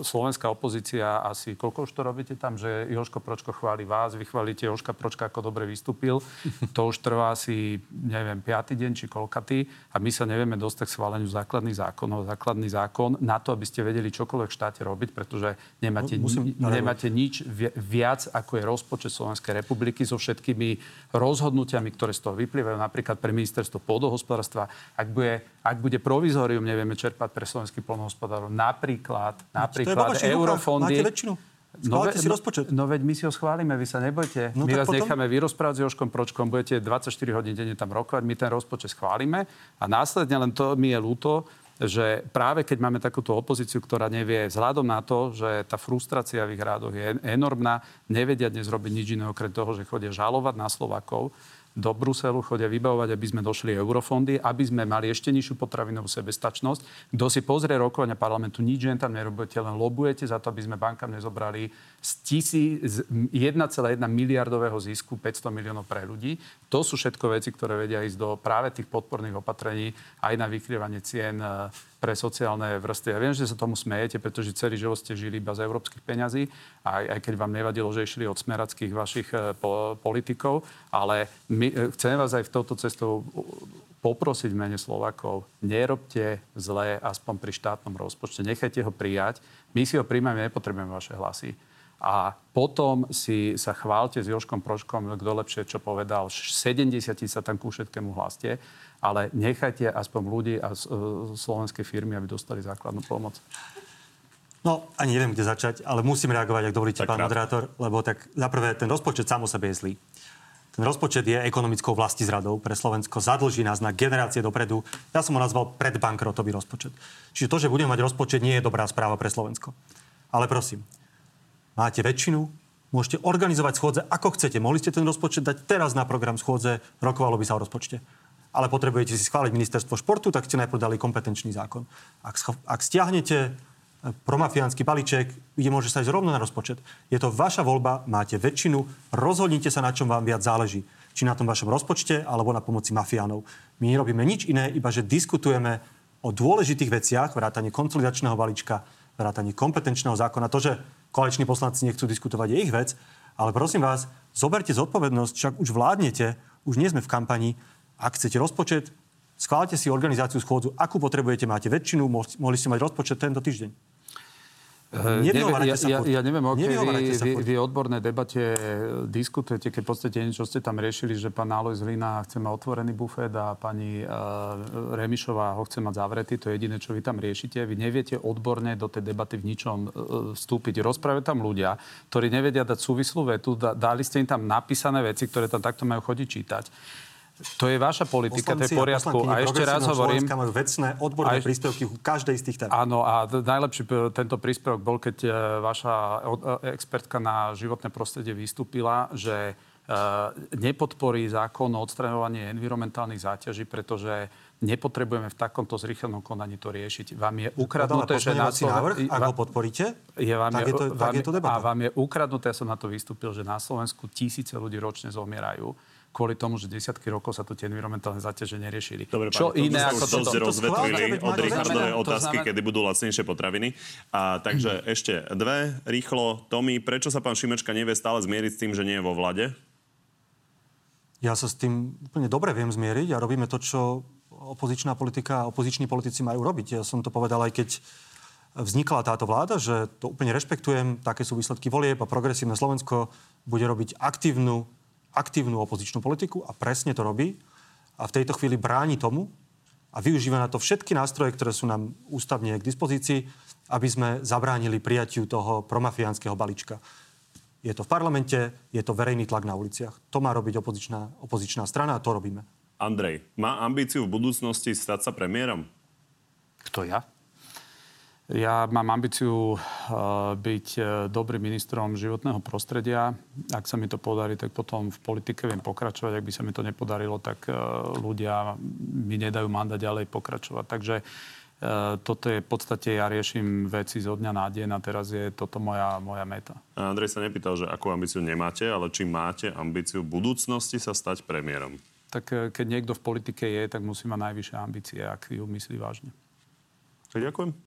slovenská opozícia asi, koľko už to robíte tam, že Jožko Pročko chváli vás, vy chválite Jožka Pročka, ako dobre vystúpil. To už trvá asi, neviem, piaty deň či koľkatý a my sa nevieme dostať k schváleniu základných zákonov. Základný zákon na to, aby ste vedeli čokoľvek v štáte robiť, pretože nemáte, no, musím, nemáte nič viac, ako je rozpočet Slovenskej republiky so všetkými rozhodnutiami, ktoré z toho vyplývajú, napríklad pre ministerstvo pôdohospodárstva. Ak bude, ak bude provizorium, nevieme čerpať pre slovenských poľnohospodárov. Napríklad, napríklad eurofondy... No, ve, si no, no veď my si ho schválime, vy sa nebojte. No, my vás potom necháme vyrozprávať s Jožkom Pročkom, budete dvadsaťštyri hodín denne tam rokovať, my ten rozpočet schválime a následne len to mi je ľúto, že práve keď máme takúto opozíciu, ktorá nevie, vzhľadom na to, že tá frustrácia v ich rádoch je enormná, nevedia dnes robiť nič iného, okrem toho, že chodia žalovať na Slovákov, do Bruselu chodia vybavovať, aby sme došli eurofondy, aby sme mali ešte nižšiu potravinovú sebestačnosť. Kto si pozrie rokovania parlamentu, nič len tam nerobujete, len lobujete za to, aby sme bankám nezobrali z, z jeden celá jedna miliardového zisku päťsto miliónov pre ľudí. To sú všetko veci, ktoré vedia ísť do práve tých podporných opatrení aj na vykryvanie cien pre sociálne vrstvy. Ja viem, že sa tomu smejete, pretože celý život ste žili iba z európskych peňazí, aj, aj keď vám nevadilo, že išli od smerackých vašich e, po, politikov, ale my, e, chcem vás aj v touto cestou poprosiť v mene Slovákov, nerobte zlé aspoň pri štátnom rozpočte, nechajte ho prijať, my si ho príjmeme, nepotrebujeme vaše hlasy. A potom si sa chválte s Jožkom Pročkom, kto lepšie čo povedal, sedemdesiat sa tam ku všetkému hlaste, ale nechajte aspoň ľudí a slovenské firmy, aby dostali základnú pomoc. No, ani neviem, kde začať, ale musím reagovať, ak dovolíte, pán moderátor, lebo tak zaprvé, ten rozpočet sám o sebe je zlý. Ten rozpočet je ekonomickou vlastizradou pre Slovensko, zadlží nás na generácie dopredu. Ja som ho nazval predbankrotový rozpočet. Čiže to, že budeme mať rozpočet, nie je dobrá správa pre Slovensko. Ale prosím, máte väčšinu, môžete organizovať schôdze ako chcete. Mohli ste ten rozpočet dať teraz na program schôdze, rokovalo by sa o rozpočte. Ale potrebujete si schváliť ministerstvo športu, tak ste najprv dali kompetenčný zákon. Ak, scho- ak stiahnete promafiánsky balíček, ide môže sa ísť rovno na rozpočet. Je to vaša voľba, máte väčšinu, rozhodnite sa, na čom vám viac záleží. Či na tom vašom rozpočte, alebo na pomoci mafiánov. My nerobíme nič iné, iba že diskutujeme o dôležitých veciach, vrátane konsolidačného balíčka, vrátane kompetenčného zákona. To, že koaliční poslanci nechcú diskutovať, je ich vec, ale prosím vás, zoberte zodpovednosť, však už vládnete, už nie sme v kampani. Ak chcete rozpočet, schválte si organizáciu schôdzu, akú potrebujete, máte väčšinu, mohli ste mať rozpočet tento týždeň. Uh, neviem, ja, ja, ja neviem, ok, vy, vy, vy odborné debate diskutujete, keď v podstate niečo ste tam riešili, že pán Alojz Hlina chce mať otvorený bufet a pani uh, Remišová ho chce mať zavretý, to je jediné, čo vy tam riešite. Vy neviete odborne do tej debaty v ničom uh, vstúpiť. Rozprávajú tam ľudia, ktorí nevedia dať súvislú vetu, da, dali ste im tam napísané veci, ktoré tam takto majú chodiť čítať. To je vaša politika, poslanci, to je v poriadku. A, a ešte raz hovorím... Poslanci majú vecné, odborné aj, príspevky u každej z tých tém. Áno, a najlepší tento príspevok bol, keď vaša expertka na životné prostredie vystúpila, že nepodporí zákon o odstraňovaní environmentálnych záťaží, pretože nepotrebujeme v takomto zrýchlenom konaní to riešiť. Vám je ukradnuté, že na to... Návrh, ak ho podporíte, je, vám tak, je, je to, vám, tak je to debata. A vám je ukradnuté, ja som na to vystúpil, že na Slovensku tisíce ľudí ročne zomierajú kvôli tomu, že desiatky rokov sa tu tie environmentálne záťaže neriešili. Dobre, čo páni, iné to ako toto? To rozvetvili od Richardovej otázky, znamená... kedy budú lacnejšie potraviny. A, takže mm. ešte dve, rýchlo. Tomi, prečo sa pán Šimečka nevie stále zmieriť s tým, že nie je vo vlade? Ja sa s tým úplne dobre viem zmieriť a robíme to, čo opozičná politika a opoziční politici majú robiť. Ja som to povedal, aj keď vznikla táto vláda, že to úplne rešpektujem, také sú výsledky volieb a Progresívne Slovensko bude robiť aktívnu aktívnu opozičnú politiku a presne to robí a v tejto chvíli bráni tomu a využíva na to všetky nástroje, ktoré sú nám ústavne k dispozícii, aby sme zabránili prijatiu toho promafiánskeho balíčka. Je to v parlamente, je to verejný tlak na uliciach. To má robiť opozičná, opozičná strana a to robíme. Andrej, má ambíciu v budúcnosti stať sa premiérom? Kto ja? Ja mám ambíciu byť dobrým ministrom životného prostredia. Ak sa mi to podarí, tak potom v politike viem pokračovať. Ak by sa mi to nepodarilo, tak ľudia mi nedajú mandát ďalej pokračovať. Takže toto je v podstate, ja riešim veci zo dňa na deň a teraz je toto moja, moja meta. Andrej sa nepýtal, že akú ambíciu nemáte, ale či máte ambíciu v budúcnosti sa stať premiérom? Tak keď niekto v politike je, tak musí mať najvyššie ambície, ak ju myslí vážne. Tak ďakujem.